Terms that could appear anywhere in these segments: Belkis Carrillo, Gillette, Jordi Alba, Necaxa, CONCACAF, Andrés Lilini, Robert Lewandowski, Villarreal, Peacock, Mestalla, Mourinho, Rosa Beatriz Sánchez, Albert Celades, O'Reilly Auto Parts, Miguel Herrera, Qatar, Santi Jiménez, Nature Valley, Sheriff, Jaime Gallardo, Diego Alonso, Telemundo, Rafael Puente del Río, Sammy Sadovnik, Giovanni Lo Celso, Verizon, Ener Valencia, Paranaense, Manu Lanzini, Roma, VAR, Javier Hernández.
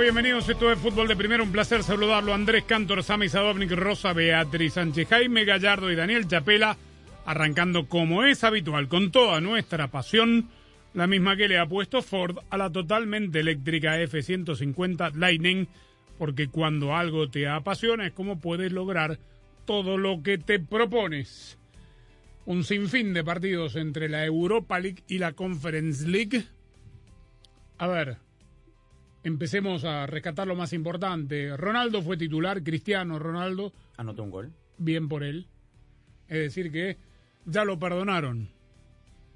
Bienvenidos, esto es Fútbol de Primera, un placer saludarlo. Andrés Cantor, Sammy Sadovnik, Rosa Beatriz Sánchez, Jaime Gallardo y Daniel Chapela, arrancando como es habitual, con toda nuestra pasión, la misma que le ha puesto Ford a la totalmente eléctrica F-150 Lightning, porque cuando algo te apasiona es como puedes lograr todo lo que te propones. Un sinfín de partidos entre la Europa League y la Conference League. A ver, empecemos a rescatar lo más importante. Ronaldo fue titular, Cristiano Ronaldo anotó un gol. Bien por él. Es decir que ya lo perdonaron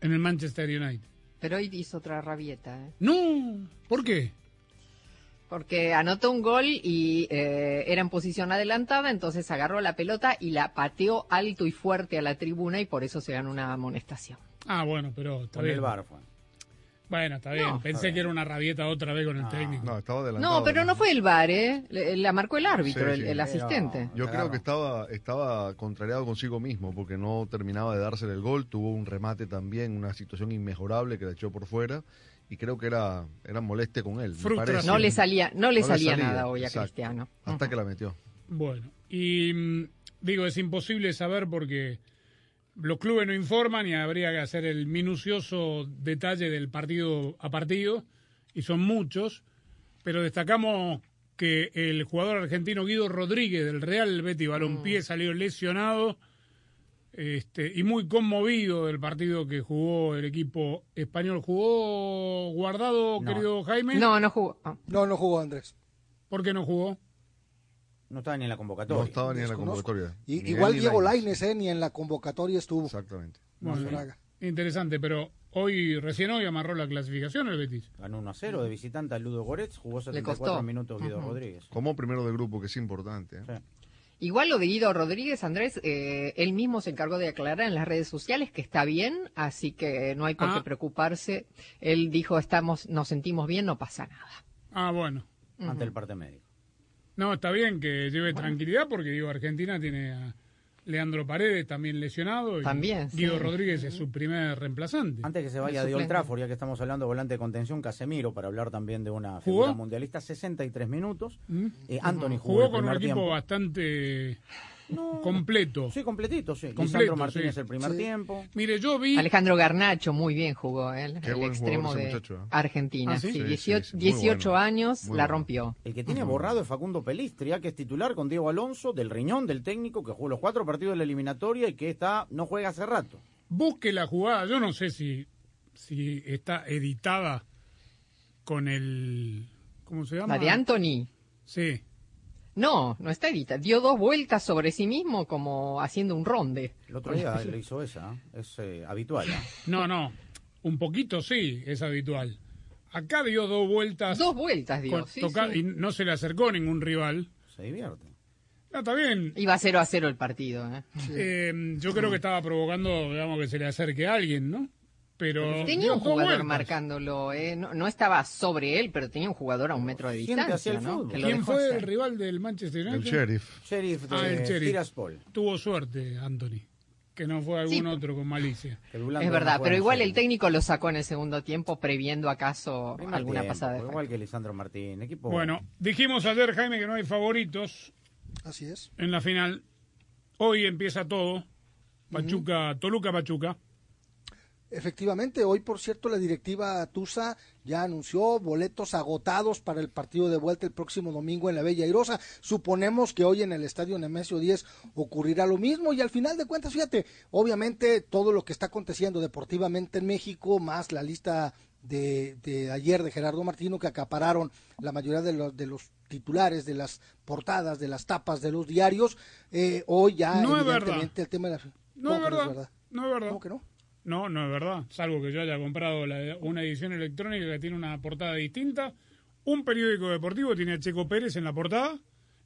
en el Manchester United. Pero hoy hizo otra rabieta, ¿eh? ¡No! ¿Por qué? Porque anotó un gol y era en posición adelantada, entonces agarró la pelota y la pateó alto y fuerte a la tribuna y por eso se ganó una amonestación. Ah, bueno, pero está bien. Con el VAR fue. Bueno, está bien. No, pensé que era una rabieta otra vez con el técnico. No, estaba adelantado. No, pero no fue el VAR, ¿eh? La marcó el árbitro, sí, el asistente. Yo creo que estaba contrariado consigo mismo porque no terminaba de dársele el gol. Tuvo un remate también, una situación inmejorable que la echó por fuera. Y creo que era molestia con él. No le salía nada hoy a exacto. Cristiano. Hasta que la metió. Bueno, y digo, es imposible saber porque los clubes no informan y habría que hacer el minucioso detalle del partido a partido, y son muchos, pero destacamos que el jugador argentino Guido Rodríguez del Real Betis Balompié salió lesionado y muy conmovido del partido que jugó el equipo español. ¿Jugó Guardado, querido Jaime? No jugó. No jugó, Andrés. ¿Por qué no jugó? No estaba ni en la convocatoria. Igual Diego Lainez, ni en la convocatoria estuvo. Exactamente. Bueno, interesante, pero recién hoy amarró la clasificación el Betis. Ganó 1-0 de visitante al Ludo Goretz, jugó 74 minutos Guido Rodríguez. Como primero de grupo, que es importante, ¿eh? Sí. Igual lo de Guido Rodríguez, Andrés, él mismo se encargó de aclarar en las redes sociales que está bien, así que no hay por qué preocuparse. Él dijo, nos sentimos bien, no pasa nada. Ah, bueno. Ante el parte médico. No, está bien que lleve tranquilidad porque, Argentina tiene a Leandro Paredes también lesionado. También, Guido Rodríguez es su primer reemplazante. Antes que se vaya de Old Trafford, ya que estamos hablando de volante de contención, Casemiro, para hablar también de una figura mundialista, 63 minutos. Anthony jugó con un equipo bastante completo. Sí, completito, sí. Lisandro Martínez el primer tiempo. Mire, yo vi Alejandro Garnacho, muy bien jugó él. Qué el buen extremo de muchacho, ¿eh? Argentina. ¿Ah, sí? Sí, 18 bueno. años, muy la bueno. rompió. El que tiene borrado es Facundo Pelistria, que es titular con Diego Alonso, del riñón del técnico, que jugó los 4 partidos de la eliminatoria y que no juega hace rato. Busque la jugada, yo no sé si está editada con el, ¿cómo se llama? La de Anthony. Sí. No está editada. Dio 2 vueltas sobre sí mismo como haciendo un ronde. El otro día le hizo esa, es habitual, ¿eh? No, un poquito sí es habitual. Acá dio 2 vueltas. 2 vueltas dio, sí. Y no se le acercó ningún rival. Se divierte. No, está bien. Iba 0-0 el partido, ¿eh? Yo creo que estaba provocando, digamos, que se le acerque a alguien, ¿no? Pero tenía un jugador marcándolo, no estaba sobre él, pero tenía un jugador a un metro de distancia, ¿no? ¿Quién fue el rival del Manchester United? El Sheriff. El Sheriff. Tiraspol. Tuvo suerte, Anthony, que no fue algún otro con malicia. Es verdad, pero igual el técnico lo sacó en el segundo tiempo, previendo acaso alguna pasada. Igual que Lisandro Martín. Bueno, dijimos ayer, Jaime, que no hay favoritos. Así es. En la final, hoy empieza todo. Toluca, Pachuca. Efectivamente, hoy por cierto la directiva Tusa ya anunció boletos agotados para el partido de vuelta el próximo domingo en la Bella Airosa. Suponemos que hoy en el estadio Nemesio 10 ocurrirá lo mismo, y al final de cuentas, fíjate, obviamente todo lo que está aconteciendo deportivamente en México, más la lista de ayer de Gerardo Martino, que acapararon la mayoría de los titulares, de las portadas, de las tapas de los diarios, hoy ya no evidentemente el tema de la... No es verdad. ¿Cómo que no? No es verdad, salvo que yo haya comprado una edición electrónica que tiene una portada distinta. Un periódico deportivo tiene a Checo Pérez en la portada.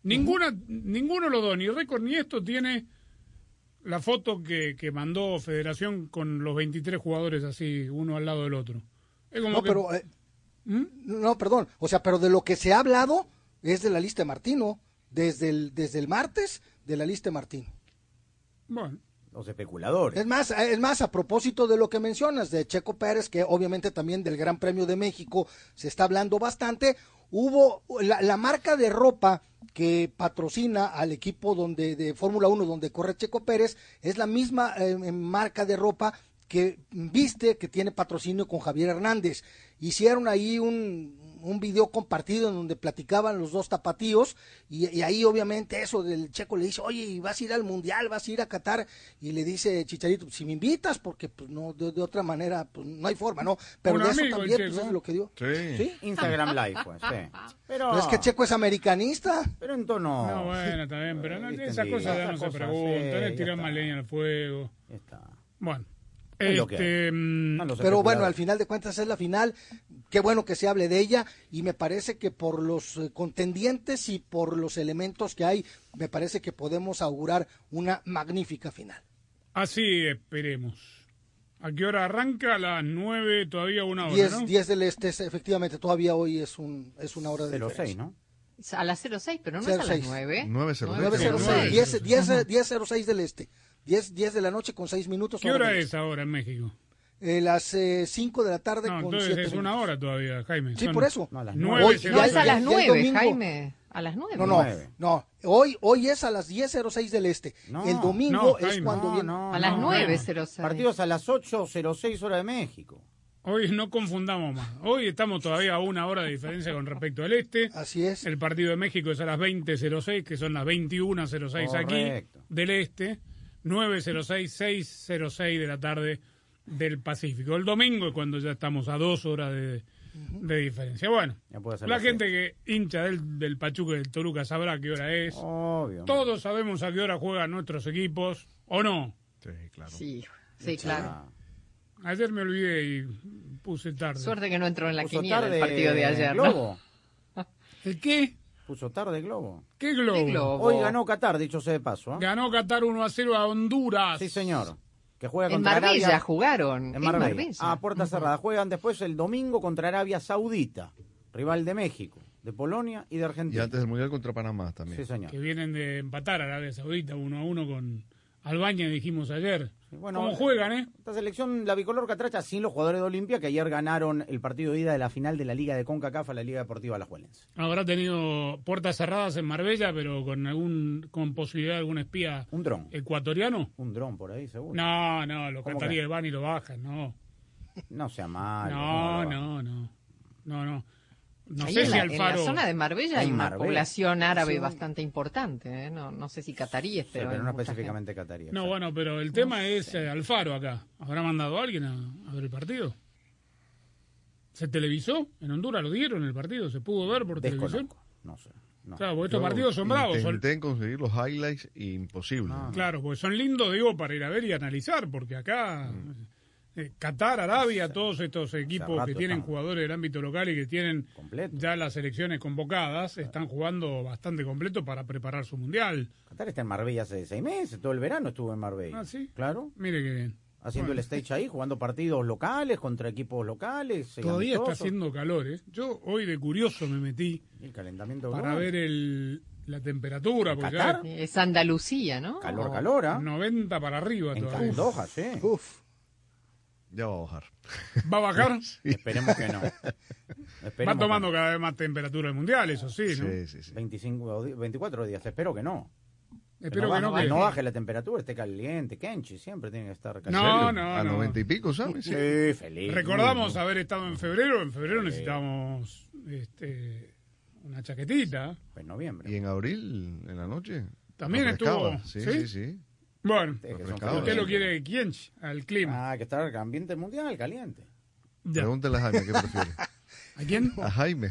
Ninguno de los dos, ni Récord ni esto, tiene la foto que mandó Federación con los 23 jugadores así, uno al lado del otro. Es como no, que... pero... No, perdón, o sea, pero de lo que se ha hablado es de la lista de Martino, desde el martes de la lista de Martino. Bueno. Los especuladores. Es más, a propósito de lo que mencionas de Checo Pérez, que obviamente también del Gran Premio de México se está hablando bastante, hubo la marca de ropa que patrocina al equipo de Fórmula 1 donde corre Checo Pérez, es la misma marca de ropa que viste, que tiene patrocinio con Javier Hernández. Hicieron ahí un video compartido en donde platicaban los dos tapatíos, y ahí obviamente eso del Checo le dice, oye, ¿vas a ir al Mundial? ¿Vas a ir a Qatar? Y le dice Chicharito, si me invitas, porque pues no, de otra manera, pues no hay forma, ¿no? Pero de eso también, pues eso es lo que dio. Sí. ¿Sí? Instagram Live, pues, sí. Pero es que Checo es americanista. Pero en tono... No, bueno, también, pero no, esas cosas ya no se preguntan, le tiran más leña al fuego. Ya está. Bueno. Pero bueno, al final de cuentas es la final, qué bueno que se hable de ella, y me parece que por los contendientes y por los elementos que hay, me parece que podemos augurar una magnífica final. Así esperemos. ¿A qué hora arranca? A las 9, todavía una hora, 10, ¿no? 10 del este, efectivamente, todavía hoy es una hora de diferencia. 06, ¿no? A las 06, pero no 06. Es a las 9. 9:06. 10:06 del este. 10 de la noche con 6 minutos. ¿Qué hora es ahora en México? Las 5 de la tarde con 7 minutos. No, entonces es una hora todavía, Jaime. Sí, por eso. No, a las 9. No, es a las 9, Jaime. A las 9. No. Hoy es a las 10:06 del este. No, el domingo es cuando viene. A las 9:06. Partidos a las 8:06 hora de México. Hoy no confundamos más. Hoy estamos todavía a una hora de diferencia con respecto al este. Así es. El partido de México es a las 20:06, que son las 21:06 aquí del este. 9:06, 6:06 de la tarde del Pacífico. El domingo es cuando ya estamos a 2 horas de diferencia. Bueno, la gente que hincha del Pachuca y del Toluca sabrá qué hora es. Obvio. Todos sabemos a qué hora juegan nuestros equipos, ¿o no? Sí, claro. Sí, claro. Ayer me olvidé y puse tarde. Suerte que no entró en la quiniela el partido de ayer, ¿no? Globo. ¿El qué? Puso tarde Globo. ¿Qué Globo? ¿Qué Globo? Hoy ganó Qatar, dicho sea de paso. Ganó Qatar 1-0 a Honduras. Sí, señor. Que juega contra Arabia. En Marbella jugaron. En Marbella. A puerta cerrada. Juegan después el domingo contra Arabia Saudita, rival de México, de Polonia y de Argentina. Y antes del Mundial contra Panamá también. Sí, señor. Que vienen de empatar a Arabia Saudita 1-1 con Albania, dijimos ayer. Bueno, ¿cómo juegan, eh? Esta selección, la bicolor catracha, sin los jugadores de Olimpia, que ayer ganaron el partido de ida de la final de la Liga de CONCACAF a la Liga Deportiva Alajuelense. Habrá tenido puertas cerradas en Marbella, pero con posibilidad de algún espía. ¿Un dron? ¿Ecuatoriano? Un dron por ahí, seguro. No, los cataríes van y lo bajan, no. No sea malo. No. No ahí sé si Alfaro... En la zona de Marbella hay una población árabe bastante importante, ¿eh? No sé si cataríes, pero... Sí, pero no específicamente cataríes. No, bueno, pero el tema es Alfaro acá. ¿Habrá mandado a alguien a ver el partido? ¿Se televisó? En Honduras lo dieron el partido, ¿se pudo ver por televisión? No sé. No. Claro, porque estos partidos son bravos. Intenté conseguir los highlights, imposible. Claro, porque son lindos, digo, para ir a ver y analizar, porque acá... Qatar, Arabia, todos estos equipos que tienen jugadores del ámbito local y que tienen ya las selecciones convocadas, están jugando bastante completo para preparar su mundial. Qatar está en Marbella hace 6 meses, todo el verano estuvo en Marbella. Ah, sí. Claro. Mire qué bien. Haciendo el stage ahí, jugando partidos locales contra equipos locales. Todavía está haciendo calor, ¿eh? Yo hoy de curioso me metí el calentamiento para ver la temperatura. Porque Qatar es Andalucía, ¿no? Calor, 90 para arriba en todavía. En Doha, sí. Uf. Ya va a bajar. ¿Va a bajar? Sí. Esperemos que no. Va tomando cada vez más temperatura el mundial, eso sí, ¿no? Sí. 25, 24 días, espero que no. Espero que no baje la temperatura, esté caliente. Kenchi siempre tiene que estar caliente. A 90 y pico, ¿sabes? Sí, feliz. Recordamos haber estado en febrero. En febrero necesitamos una chaquetita. Pues noviembre. Y en abril, en la noche. También estuvo. Sí. Bueno, ¿usted lo quiere, Kenchi, al clima? Ah, que está el ambiente mundial caliente. Ya. Pregúntale a Jaime qué prefiere. ¿A quién? A Jaime.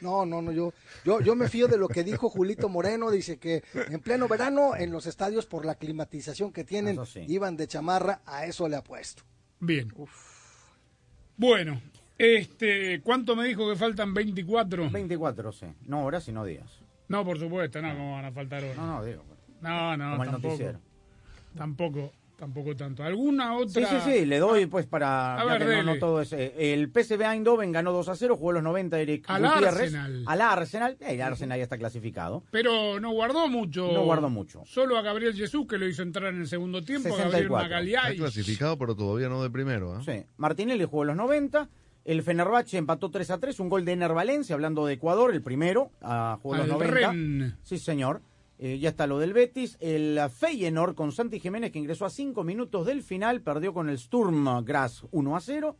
No, yo me fío de lo que dijo Julito Moreno. Dice que en pleno verano en los estadios, por la climatización que tienen, iban de chamarra. A eso le apuesto. Bien. Uf. Bueno, ¿cuánto me dijo que faltan? 24. 24, sí. No horas, sino días. No, por supuesto, no van a faltar horas. No, digo. No, tampoco tanto. ¿Alguna otra? Sí, le doy pues para... A ver, que no todo es... El PSV Eindhoven ganó 2-0, jugó los 90 Eric Gutiérrez. Al Arsenal. El Arsenal ya está clasificado. Pero no guardó mucho. Solo a Gabriel Jesús, que lo hizo entrar en el segundo tiempo, 64. A Gabriel Magallanes. Está clasificado, pero todavía no de primero, ¿eh? Sí. Martinelli jugó los 90. El Fenerbahce empató 3-3, un gol de Ener Valencia, hablando de Ecuador, el primero, jugó los 90. Ren. Sí, señor. Ya está lo del Betis. El Feyenoord con Santi Jiménez, que ingresó a 5 minutos del final, perdió con el Sturm Graz 1-0.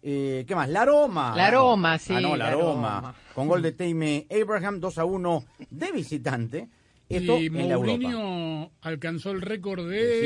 ¿Qué más? La Roma. Con gol de Tammy Abraham, 2-1 de visitante. Esto y en Mourinho alcanzó el récord de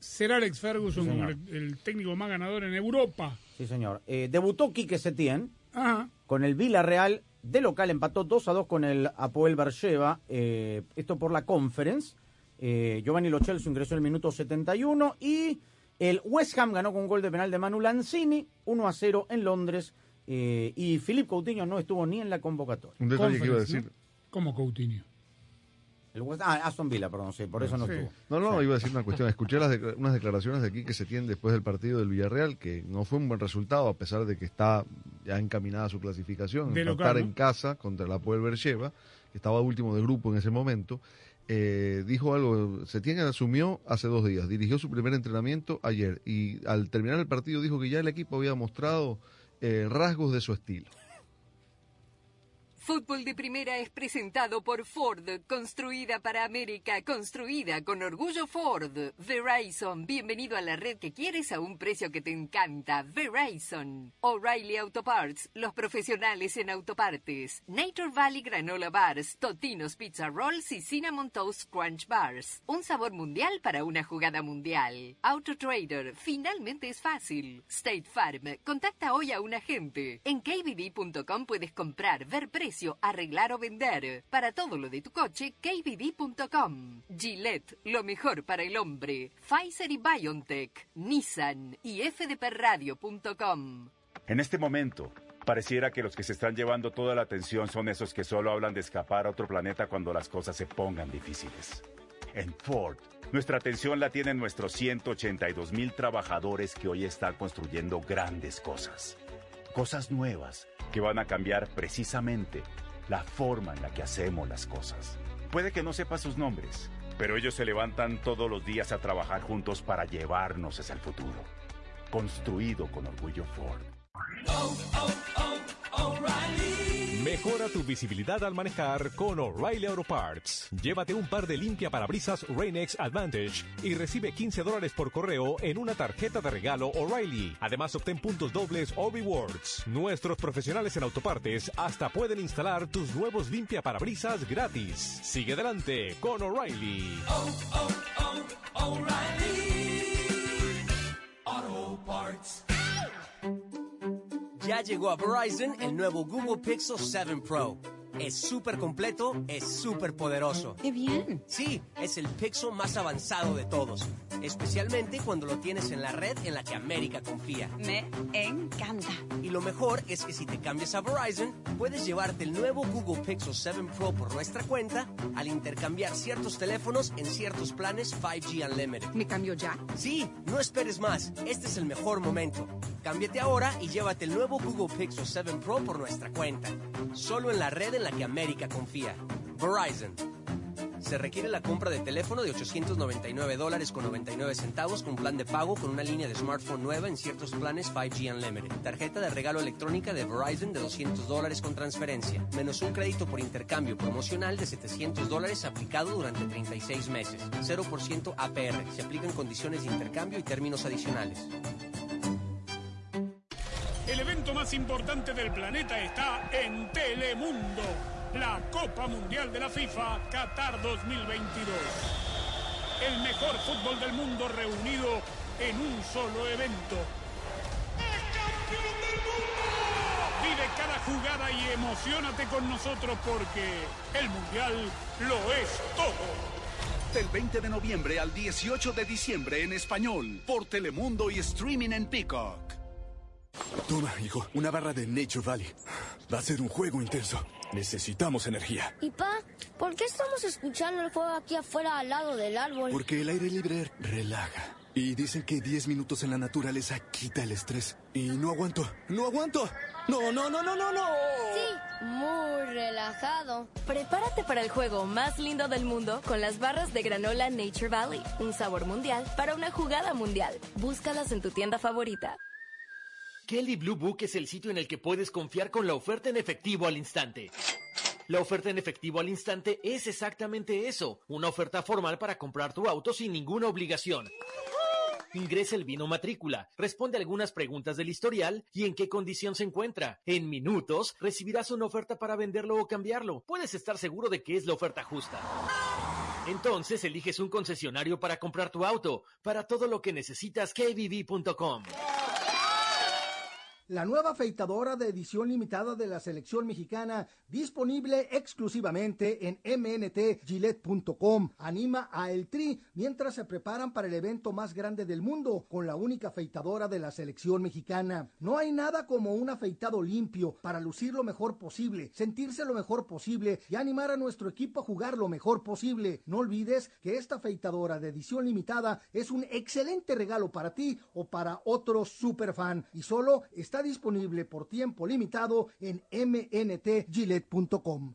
Sir Alex Ferguson, el técnico más ganador en Europa. Sí, señor. Debutó Quique Setién. Ajá. Con el Villarreal. De local empató 2-2 con el Apoel Beersheba, esto por la Conference. Giovanni Lo Celso ingresó el minuto 71 y el West Ham ganó con un gol de penal de Manu Lanzini, 1-0 en Londres, y Philippe Coutinho no estuvo ni en la convocatoria. Un detalle que iba a decir. ¿No? ¿Cómo Coutinho? Aston Villa, perdón, sí, por eso no estuvo. No, iba a decir una cuestión. Escuché unas declaraciones de Quique Setién después del partido del Villarreal, que no fue un buen resultado, a pesar de que está ya encaminada a su clasificación. Empatar en casa contra el Apoel Beersheba, que estaba último de grupo en ese momento. Dijo algo, Setién asumió hace 2 días, dirigió su primer entrenamiento ayer, y al terminar el partido dijo que ya el equipo había mostrado rasgos de su estilo. Fútbol de Primera es presentado por Ford, construida para América, construida con orgullo Ford. Verizon, bienvenido a la red que quieres a un precio que te encanta. Verizon. O'Reilly Auto Parts, los profesionales en autopartes. Nature Valley Granola Bars, Totino's Pizza Rolls y Cinnamon Toast Crunch Bars. Un sabor mundial para una jugada mundial. Auto Trader, finalmente es fácil. State Farm, contacta hoy a un agente. En kvd.com puedes comprar, ver precios, arreglar o vender. Para todo lo de tu coche, kvd.com. Gillette, lo mejor para el hombre. Pfizer y BioNTech, Nissan y fdpradio.com. En este momento, pareciera que los que se están llevando toda la atención son esos que solo hablan de escapar a otro planeta cuando las cosas se pongan difíciles. En Ford, nuestra atención la tienen nuestros 182,000 trabajadores que hoy están construyendo grandes cosas. Cosas nuevas que van a cambiar precisamente la forma en la que hacemos las cosas. Puede que no sepas sus nombres, pero ellos se levantan todos los días a trabajar juntos para llevarnos hacia el futuro. Construido con orgullo Ford. Mejora tu visibilidad al manejar con O'Reilly Auto Parts. Llévate un par de limpia parabrisas Rain-X Advantage y recibe $15 por correo en una tarjeta de regalo O'Reilly. Además, obtén puntos dobles o rewards. Nuestros profesionales en autopartes hasta pueden instalar tus nuevos limpia parabrisas gratis. Sigue adelante con O'Reilly. O'Reilly Auto Parts. Ya llegó a Verizon el nuevo Google Pixel 7 Pro. Es súper completo, es súper poderoso. ¡Qué bien! Sí, es el Pixel más avanzado de todos. Especialmente cuando lo tienes en la red en la que América confía. Me encanta. Y lo mejor es que si te cambias a Verizon, puedes llevarte el nuevo Google Pixel 7 Pro por nuestra cuenta al intercambiar ciertos teléfonos en ciertos planes 5G Unlimited. ¿Me cambio ya? Sí, no esperes más. Este es el mejor momento. Cámbiate ahora y llévate el nuevo Google Pixel 7 Pro por nuestra cuenta. Solo en la red en la que América confía. Verizon. Se requiere la compra de teléfono de $899.99 con plan de pago con una línea de smartphone nueva en ciertos planes 5G Unlimited. Tarjeta de regalo electrónica de Verizon de $200 con transferencia, menos un crédito por intercambio promocional de $700 aplicado durante 36 meses. 0% APR. Se aplican condiciones de intercambio y términos adicionales. El evento más importante del planeta está en Telemundo, la Copa Mundial de la FIFA Qatar 2022. El mejor fútbol del mundo reunido en un solo evento. ¡Es campeón del mundo! Vive cada jugada y emociónate con nosotros porque el Mundial lo es todo. Del 20 de noviembre al 18 de diciembre en español, por Telemundo y streaming en Peacock. Toma, hijo, una barra de Nature Valley. Va a ser un juego intenso. Necesitamos energía. Y pa, ¿por qué estamos escuchando el juego aquí afuera al lado del árbol? Porque el aire libre relaja. Y dicen que 10 minutos en la naturaleza quita el estrés. Y no aguanto, no aguanto. No. Sí, muy relajado. Prepárate para el juego más lindo del mundo con las barras de granola Nature Valley. Un sabor mundial para una jugada mundial. Búscalas en tu tienda favorita. Kelly Blue Book es el sitio en el que puedes confiar con la oferta en efectivo al instante. La oferta en efectivo al instante es exactamente eso, una oferta formal para comprar tu auto sin ninguna obligación. Ingresa el BIN o matrícula, responde algunas preguntas del historial y en qué condición se encuentra. En minutos recibirás una oferta para venderlo o cambiarlo. Puedes estar seguro de que es la oferta justa. Entonces eliges un concesionario para comprar tu auto. Para todo lo que necesitas, kvb.com. La nueva afeitadora de edición limitada de la selección mexicana, disponible exclusivamente en mntgillette.com, anima a El Tri mientras se preparan para el evento más grande del mundo con la única afeitadora de la selección mexicana. No hay nada como un afeitado limpio para lucir lo mejor posible, sentirse lo mejor posible y animar a nuestro equipo a jugar lo mejor posible. No olvides que esta afeitadora de edición limitada es un excelente regalo para ti o para otro superfan y solo está disponible por tiempo limitado en mntgillette.com.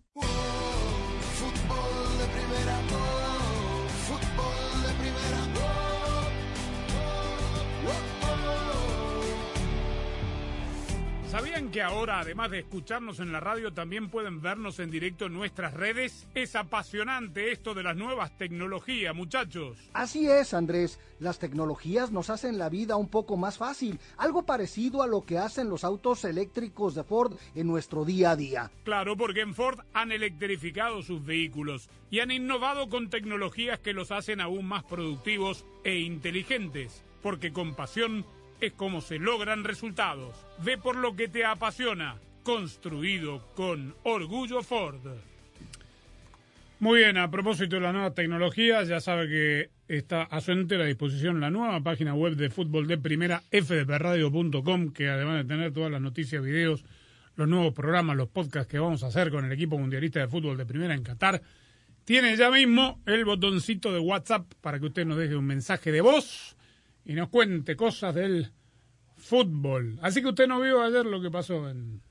¿Sabían que ahora, además de escucharnos en la radio, también pueden vernos en directo en nuestras redes? Es apasionante esto de las nuevas tecnologías, muchachos. Así es, Andrés. Las tecnologías nos hacen la vida un poco más fácil, algo parecido a lo que hacen los autos eléctricos de Ford en nuestro día a día. Claro, porque en Ford han electrificado sus vehículos y han innovado con tecnologías que los hacen aún más productivos e inteligentes, porque con pasión es como se logran resultados. Ve por lo que te apasiona. Construido con orgullo Ford. Muy bien, a propósito de las nuevas tecnologías, ya sabe que está a su entera disposición la nueva página web de fútbol de primera, fdpradio.com, que además de tener todas las noticias, videos, los nuevos programas, los podcasts que vamos a hacer con el equipo mundialista de fútbol de primera en Qatar, tiene ya mismo el botoncito de WhatsApp para que usted nos deje un mensaje de voz y nos cuente cosas del fútbol. Así que usted no vio ayer lo que pasó en...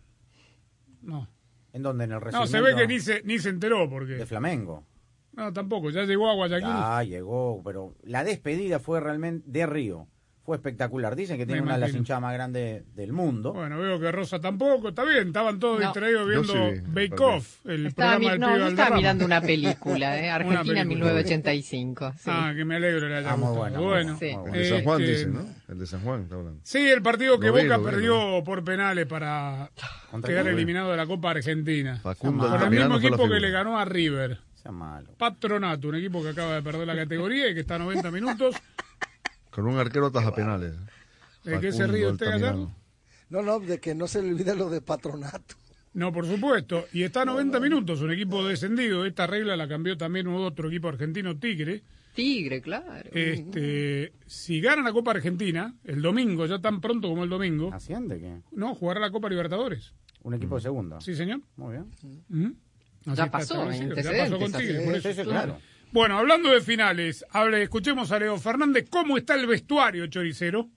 No. ¿En dónde? ¿En el recibimiento? No, se ve que ni se enteró porque... ¿De Flamengo? No, tampoco. Ya llegó a Guayaquil. Ah, llegó. Pero la despedida fue realmente de Río. Fue espectacular. Dicen que tiene una de las hinchadas más grandes del mundo. Bueno, veo que Rosa tampoco. Está bien, estaban todos distraídos viendo Bake Off, el programa del Pibe Valderrama. No, estaba mirando una película, Argentina película. 1985. Sí. Ah, que me alegro. La muy buena. Bueno. Sí. El de San Juan, dicen, ¿no? El de San Juan está hablando. Sí, el partido que Boca perdió por penales para quedar eliminado de la Copa Argentina. Facundo por el mismo equipo que le ganó a River. Sea malo. Patronato, un equipo que acaba de perder la categoría y que está a 90 minutos. Con un arquero taja penales. ¿De qué se ríe usted allá? No, de que no se le olvide lo de Patronato. No, por supuesto. Y está a 90 minutos, un equipo descendido. Esta regla la cambió también otro equipo argentino, Tigre. Tigre, claro. Si gana la Copa Argentina, el domingo, ya tan pronto como el domingo. ¿Asciende qué? No, jugará la Copa Libertadores. ¿Un equipo de segunda? Sí, señor. Muy bien. Ya pasó, ya pasó con Tigre, por eso. Claro. Bueno, hablando de finales, escuchemos a Leo Fernández. ¿Cómo está el vestuario, Choricero?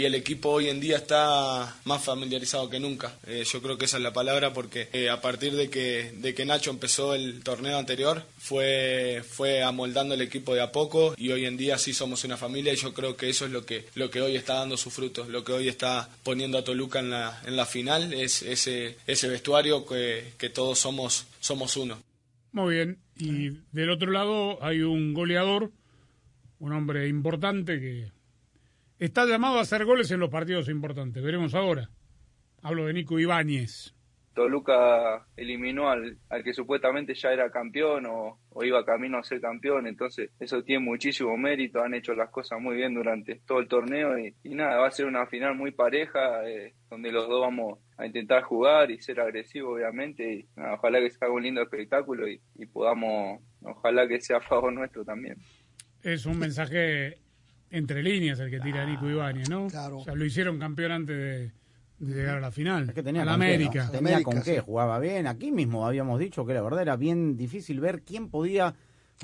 Y el equipo hoy en día está más familiarizado que nunca. Yo creo que esa es la palabra, porque a partir de que Nacho empezó el torneo anterior, fue amoldando el equipo de a poco, y hoy en día sí somos una familia, y yo creo que eso es lo que hoy está dando sus frutos, lo que hoy está poniendo a Toluca en la final, es ese vestuario que todos somos uno. Muy bien, y del otro lado hay un goleador, un hombre importante que está llamado a hacer goles en los partidos importantes. Veremos ahora. Hablo de Nico Ibáñez. Toluca eliminó al que supuestamente ya era campeón o iba camino a ser campeón. Entonces, eso tiene muchísimo mérito. Han hecho las cosas muy bien durante todo el torneo. Y nada, va a ser una final muy pareja, donde los dos vamos a intentar jugar y ser agresivos, obviamente. Y nada, ojalá que sea un lindo espectáculo y podamos, ojalá que sea a favor nuestro también. Es un mensaje entre líneas el que tira Nico Ibáñez, ¿no? Claro. O sea, lo hicieron campeón antes de llegar a la final. Es que tenía a la América. Qué, ¿no? Tenía América, con qué, sí. Jugaba bien. Aquí mismo habíamos dicho que la verdad era bien difícil ver quién podía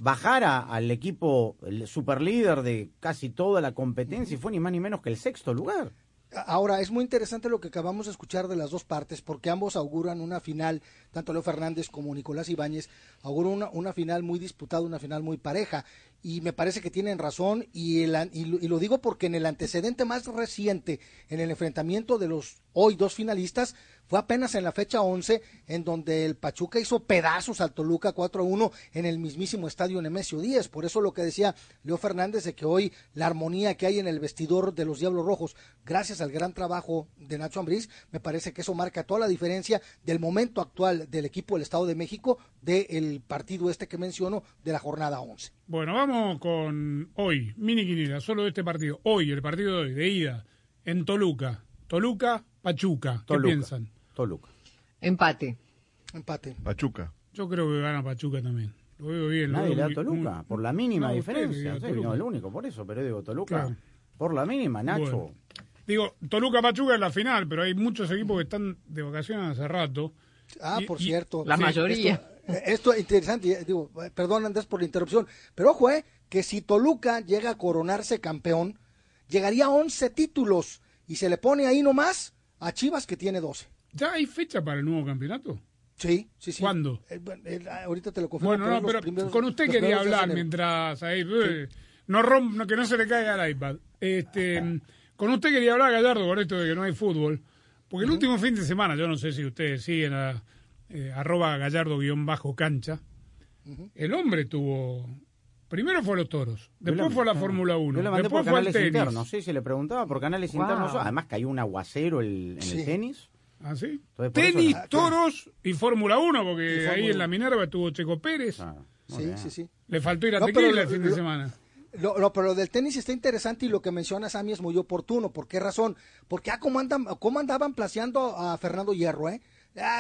bajar al equipo, el superlíder de casi toda la competencia, y fue ni más ni menos que el sexto lugar. Ahora, es muy interesante lo que acabamos de escuchar de las dos partes, porque ambos auguran una final, tanto Leo Fernández como Nicolás Ibáñez, auguran una final muy disputada, una final muy pareja, y me parece que tienen razón, y lo digo porque en el antecedente más reciente, en el enfrentamiento de los hoy dos finalistas, fue apenas en la fecha 11, en donde el Pachuca hizo pedazos al Toluca 4-1 en el mismísimo estadio Nemesio Díaz. Por eso lo que decía Leo Fernández de que hoy la armonía que hay en el vestidor de los Diablos Rojos, gracias al gran trabajo de Nacho Ambriz, me parece que eso marca toda la diferencia del momento actual del equipo del Estado de México, del partido este que menciono de la jornada 11. Bueno, vamos con hoy, mini quiniela, solo este partido. Hoy, el partido de hoy, de ida, en Toluca. Pachuca. ¿Qué piensan? Toluca. Empate. Pachuca. Yo creo que gana Pachuca también. Lo veo bien. Nadie le da Toluca, por la mínima diferencia. Sí, no, el único, por eso, pero digo Toluca, claro. Por la mínima, Nacho. Bueno. Digo, Toluca-Pachuca es la final, pero hay muchos equipos que están de vacaciones hace rato. Por cierto. La mayoría. Esto es interesante, digo, perdón Andrés por la interrupción, pero ojo, que si Toluca llega a coronarse campeón, llegaría a 11 títulos y se le pone ahí nomás a Chivas, que tiene 12. ¿Ya hay fecha para el nuevo campeonato? Sí. ¿Cuándo? Ahorita te lo confirmo. Bueno, no, pero con usted quería hablar mientras ahí, sí. Que no se le caiga el iPad. Con usted quería hablar, Gallardo, con esto de que no hay fútbol, porque el último fin de semana, yo no sé si ustedes siguen a @Gallardo_cancha, el hombre tuvo, primero fue los toros, después fue la Fórmula 1, después fue el tenis. No sé si le preguntaba por canales internos, además cayó un aguacero en el tenis. ¿Ah, sí? Entonces, tenis, toros y Fórmula 1, porque ahí en la Minerva estuvo Checo Pérez. Sí. Le faltó ir a Tequila el fin de semana. Pero lo del tenis está interesante, y lo que menciona Sammy es muy oportuno. ¿Por qué razón? Porque cómo andaban placeando a Fernando Hierro,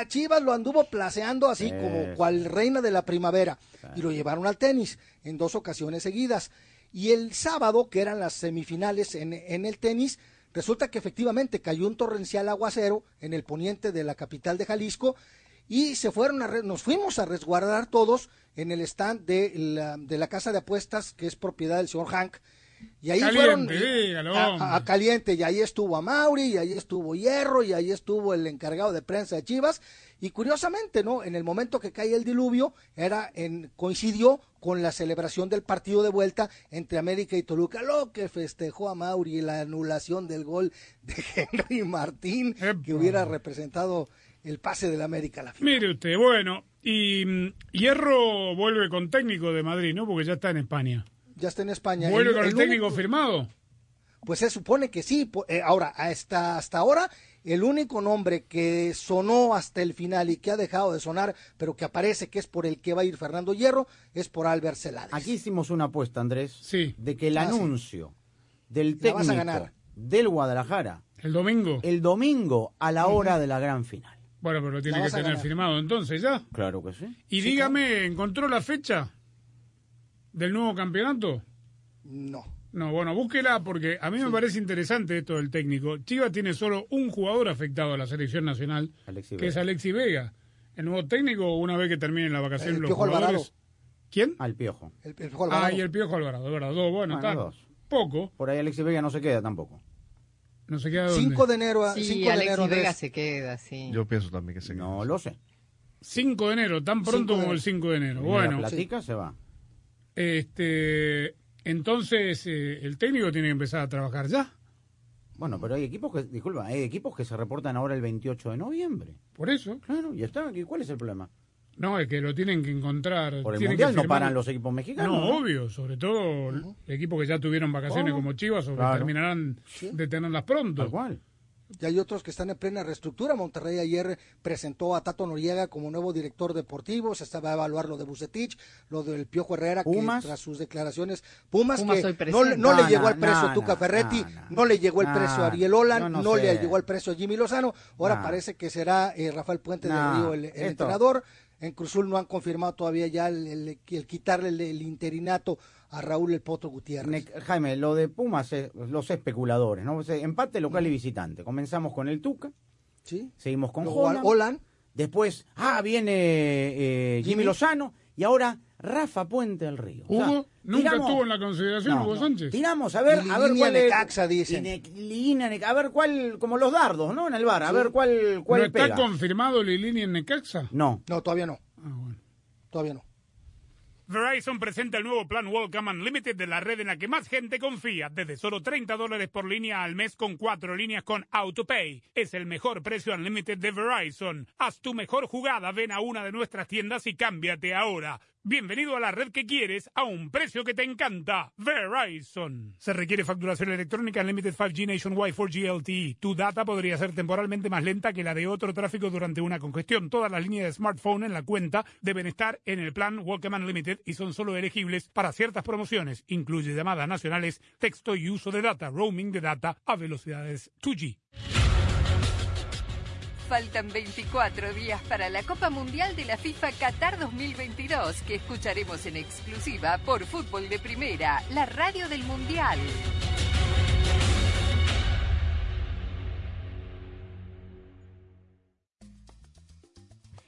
Chivas lo anduvo placeando así como cual reina de la primavera, y lo llevaron al tenis en dos ocasiones seguidas. Y el sábado, que eran las semifinales en el tenis, resulta que efectivamente cayó un torrencial aguacero en el poniente de la capital de Jalisco, y nos fuimos a resguardar todos en el stand de la casa de apuestas, que es propiedad del señor Hank, y ahí caliente, y ahí estuvo Amauri, y ahí estuvo Hierro, y ahí estuvo el encargado de prensa de Chivas, y curiosamente, ¿no?, en el momento que cae el diluvio, coincidió con la celebración del partido de vuelta entre América y Toluca, lo que festejó Amauri, la anulación del gol de Henry Martín, que hubiera representado el pase del América a la final. Mire usted, bueno, y Hierro vuelve con técnico de Madrid, ¿no? Porque ya está en España. ¿Vuelve con el técnico firmado? Pues se supone que sí. Ahora, hasta ahora, el único nombre que sonó hasta el final y que ha dejado de sonar, pero que aparece que es por el que va a ir Fernando Hierro, es por Albert Celades. Aquí hicimos una apuesta, Andrés, de que el anuncio del técnico del Guadalajara, el domingo a la hora de la gran final. Bueno, pero lo tiene que tener firmado entonces ya. Claro que sí. Y dígame, ¿encontró la fecha del nuevo campeonato? No, bueno, búsquela, porque a mí me parece interesante esto del técnico. Chivas tiene solo un jugador afectado a la selección nacional, es Alexis Vega. El nuevo técnico, una vez que termine la vacación, los jugadores... Alvarado. ¿Quién? Al Piojo. El Piojo Alvarado. El Piojo Alvarado, de verdad. Dos, bueno, está poco. Por ahí Alexis Vega no se queda tampoco. No sé qué a dónde. 5 de enero a... Sí, 5 Alexis de enero Vega se queda, sí. Yo pienso también que se queda. No lo sé. 5 de enero, tan pronto como el 5 de enero. Bueno, la platica se va. Entonces, el técnico tiene que empezar a trabajar ya. Bueno, pero hay equipos que, disculpa, hay equipos que se reportan ahora el 28 de noviembre. Por eso. Claro, ya está. ¿Y cuál es el problema? No, es que lo tienen que encontrar. Por el Mundial no paran los equipos mexicanos. No, ¿no? Obvio, sobre todo equipos que ya tuvieron vacaciones como Chivas o que terminarán de tenerlas pronto. Tal cual. Y hay otros que están en plena reestructura. Monterrey ayer presentó a Tato Noriega como nuevo director deportivo. Se estaba a evaluar lo de Bucetich, lo del Piojo Herrera, Pumas, que tras sus declaraciones Pumas que no le llegó al precio Tuca Ferretti, no le llegó el precio a Ariel Holland, no le llegó el precio a Jimmy Lozano. Ahora parece que será Rafael Puente del Río el entrenador. En Cruzul no han confirmado todavía ya el quitarle el interinato a Raúl El Potro Gutiérrez. Jaime, lo de Pumas, los especuladores, ¿no? Empate local y visitante. Comenzamos con el Tuca, seguimos con Holland, después viene Jimmy Lozano y ahora Rafa Puente del Río. Hugo, o sea, nunca estuvo en la consideración Hugo Sánchez. Tiramos, a ver cuál Necaxa, dicen. A ver cuál, como los dardos, ¿no? En el VAR, a ver cuál ¿No pega? ¿Está confirmado Lilini en Necaxa? No, todavía no. Todavía no. Verizon presenta el nuevo plan Welcome Unlimited de la red en la que más gente confía. Desde solo $30 por línea al mes con 4 líneas con AutoPay. Es el mejor precio Unlimited de Verizon. Haz tu mejor jugada, ven a una de nuestras tiendas y cámbiate ahora. Bienvenido a la red que quieres a un precio que te encanta. Verizon. Se requiere facturación electrónica Unlimited 5G Nationwide 4G LTE. Tu data podría ser temporalmente más lenta que la de otro tráfico durante una congestión. Todas las líneas de smartphone en la cuenta deben estar en el plan Welcome Unlimited y son solo elegibles para ciertas promociones. Incluye llamadas nacionales, texto y uso de data, roaming de data a velocidades 2G. Faltan 24 días para la Copa Mundial de la FIFA Qatar 2022, que escucharemos en exclusiva por Fútbol de Primera, la radio del Mundial.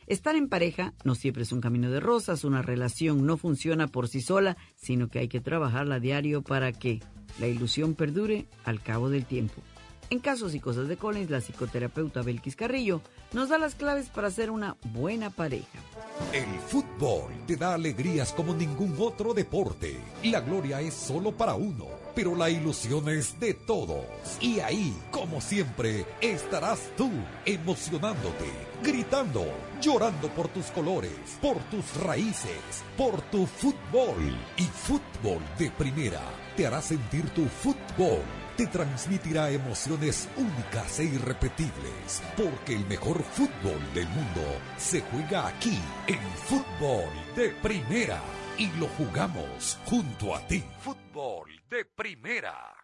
Estar en pareja no siempre es un camino de rosas, una relación no funciona por sí sola, sino que hay que trabajarla a diario para que la ilusión perdure al cabo del tiempo. En Casos y Cosas de Collins, la psicoterapeuta Belkis Carrillo nos da las claves para ser una buena pareja. El fútbol te da alegrías como ningún otro deporte. La gloria es solo para uno, pero la ilusión es de todos. Y ahí, como siempre, estarás tú emocionándote, gritando, llorando por tus colores, por tus raíces, por tu fútbol. Y Fútbol de Primera te hará sentir tu fútbol. Te transmitirá emociones únicas e irrepetibles, porque el mejor fútbol del mundo se juega aquí, en Fútbol de Primera, y lo jugamos junto a ti. Fútbol de Primera.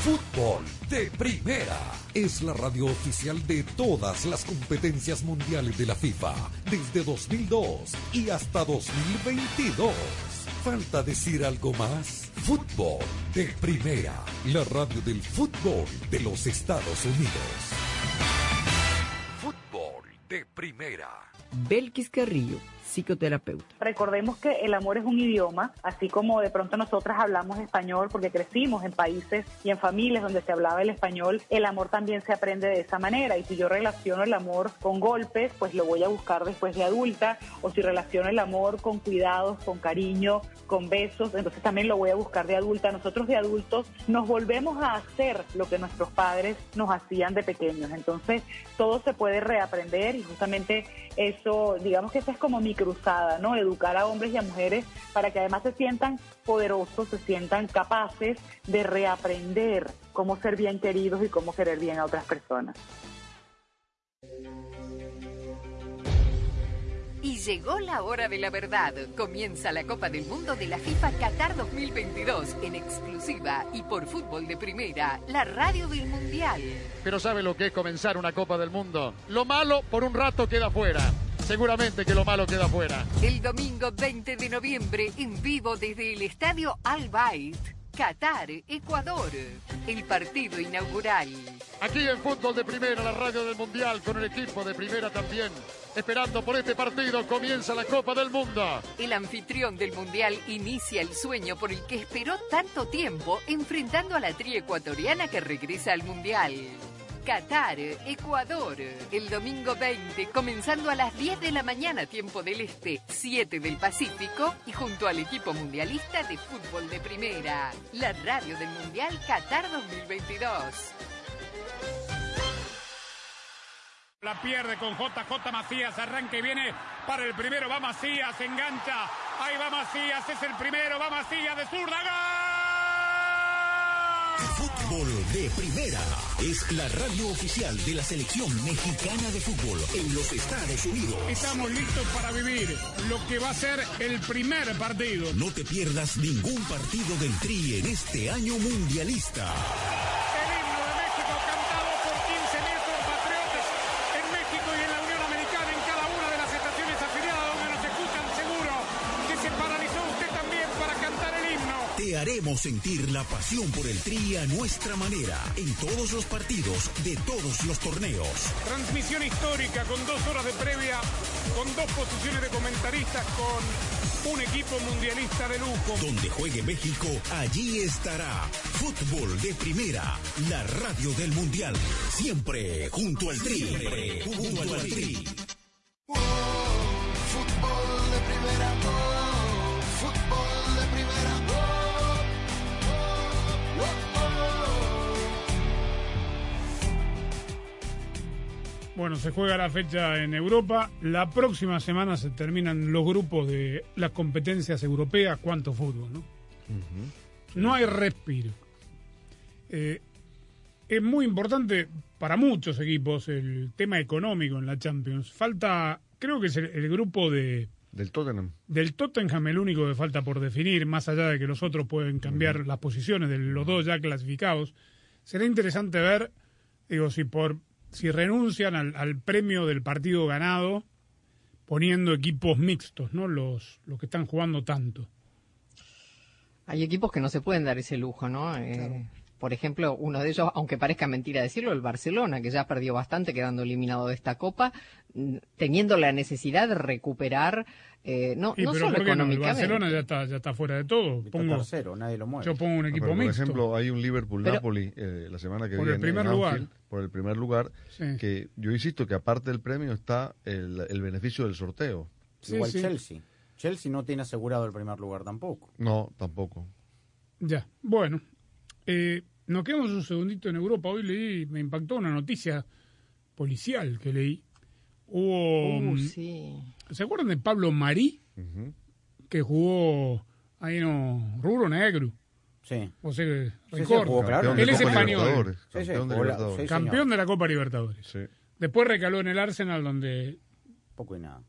Fútbol de Primera es la radio oficial de todas las competencias mundiales de la FIFA, desde 2002 y hasta 2022. ¿Falta decir algo más? Fútbol de Primera, la radio del fútbol de los Estados Unidos. Fútbol de Primera. Belkis Carrillo, psicoterapeuta. Recordemos que el amor es un idioma, así como de pronto nosotras hablamos español porque crecimos en países y en familias donde se hablaba el español, el amor también se aprende de esa manera, y si yo relaciono el amor con golpes, pues lo voy a buscar después de adulta, o si relaciono el amor con cuidados, con cariño, con besos, entonces también lo voy a buscar de adulta. Nosotros de adultos nos volvemos a hacer lo que nuestros padres nos hacían de pequeños, entonces todo se puede reaprender, y justamente eso, digamos que esa es como mi cruzada, ¿no? Educar a hombres y a mujeres para que además se sientan poderosos, se sientan capaces de reaprender cómo ser bien queridos y cómo querer bien a otras personas. Y llegó la hora de la verdad. Comienza la Copa del Mundo de la FIFA Qatar 2022 en exclusiva y por Fútbol de Primera, la radio del Mundial. Pero ¿sabe lo que es comenzar una Copa del Mundo? Lo malo por un rato queda fuera. Seguramente que lo malo queda fuera. El domingo 20 de noviembre, en vivo desde el Estadio Al Bayt, Qatar, Ecuador. El partido inaugural. Aquí en Fútbol de Primera, la radio del Mundial, con el equipo de Primera también. esperando por este partido. Comienza la Copa del Mundo. El anfitrión del Mundial inicia el sueño por el que esperó tanto tiempo, enfrentando a la tri ecuatoriana que regresa al Mundial. Qatar, Ecuador, el domingo 20, comenzando a las 10 de la mañana, tiempo del Este, 7 del Pacífico, y junto al equipo mundialista de fútbol de primera. La radio del Mundial Qatar 2022. La pierde con JJ Macías, arranca y viene para el primero, va Macías, engancha, ahí va Macías, es el primero, va Macías de zurda, ¡gol! Fútbol de primera es la radio oficial de la selección mexicana de fútbol en los Estados Unidos. Estamos listos para vivir lo que va a ser el primer partido. No te pierdas ningún partido del Tri en este año mundialista. El himno de México cantado por 15,000 compatriotas en México y en la Unión Americana, en cada una de las estaciones afiliadas donde nos escuchan. Seguro que se paralizó usted también para cantar el himno. Te haremos sentir la pasión por el Tri a nuestra manera, en todos los partidos de todos los torneos. Transmisión histórica con 2 horas de previa, con 2 posiciones de comentaristas, con un equipo mundialista de lujo. Donde juegue México, allí estará. Fútbol de primera, la radio del Mundial. Siempre junto al Tri. Siempre junto al Tri. Bueno, se juega la fecha en Europa. La próxima semana se terminan los grupos de las competencias europeas. ¿Cuánto fútbol, no? Uh-huh. No hay respiro. Es muy importante para muchos equipos el tema económico en la Champions. Falta, creo que es el grupo de... Del Tottenham, el único que falta por definir, más allá de que los otros pueden cambiar las posiciones de los dos ya clasificados. Será interesante ver, digo, si renuncian al premio del partido ganado, poniendo equipos mixtos, ¿no? Los que están jugando tanto. Hay equipos que no se pueden dar ese lujo, ¿no? Claro. Por ejemplo, uno de ellos, aunque parezca mentira decirlo, el Barcelona, que ya perdió bastante quedando eliminado de esta Copa, teniendo la necesidad de recuperar, no solo económicamente. No, el Barcelona ya está fuera de todo. Está tercero, nadie lo mueve. Yo pongo un equipo mixto. Por ejemplo, hay un Liverpool-Napoli la semana que viene. Por el primer lugar, sí. Que yo insisto que aparte del premio está el beneficio del sorteo. Sí, igual sí. Chelsea no tiene asegurado el primer lugar tampoco. No, tampoco. Ya, bueno. Nos quedamos un segundito en Europa. Hoy me impactó una noticia policial que leí. Sí. ¿Se acuerdan de Pablo Marí? Uh-huh. Que jugó ahí en Rubro Negro. Sí. O sea, recorta. Él es español. Campeón de la Copa Libertadores. Sí. Después recaló en el Arsenal, donde poco y nada.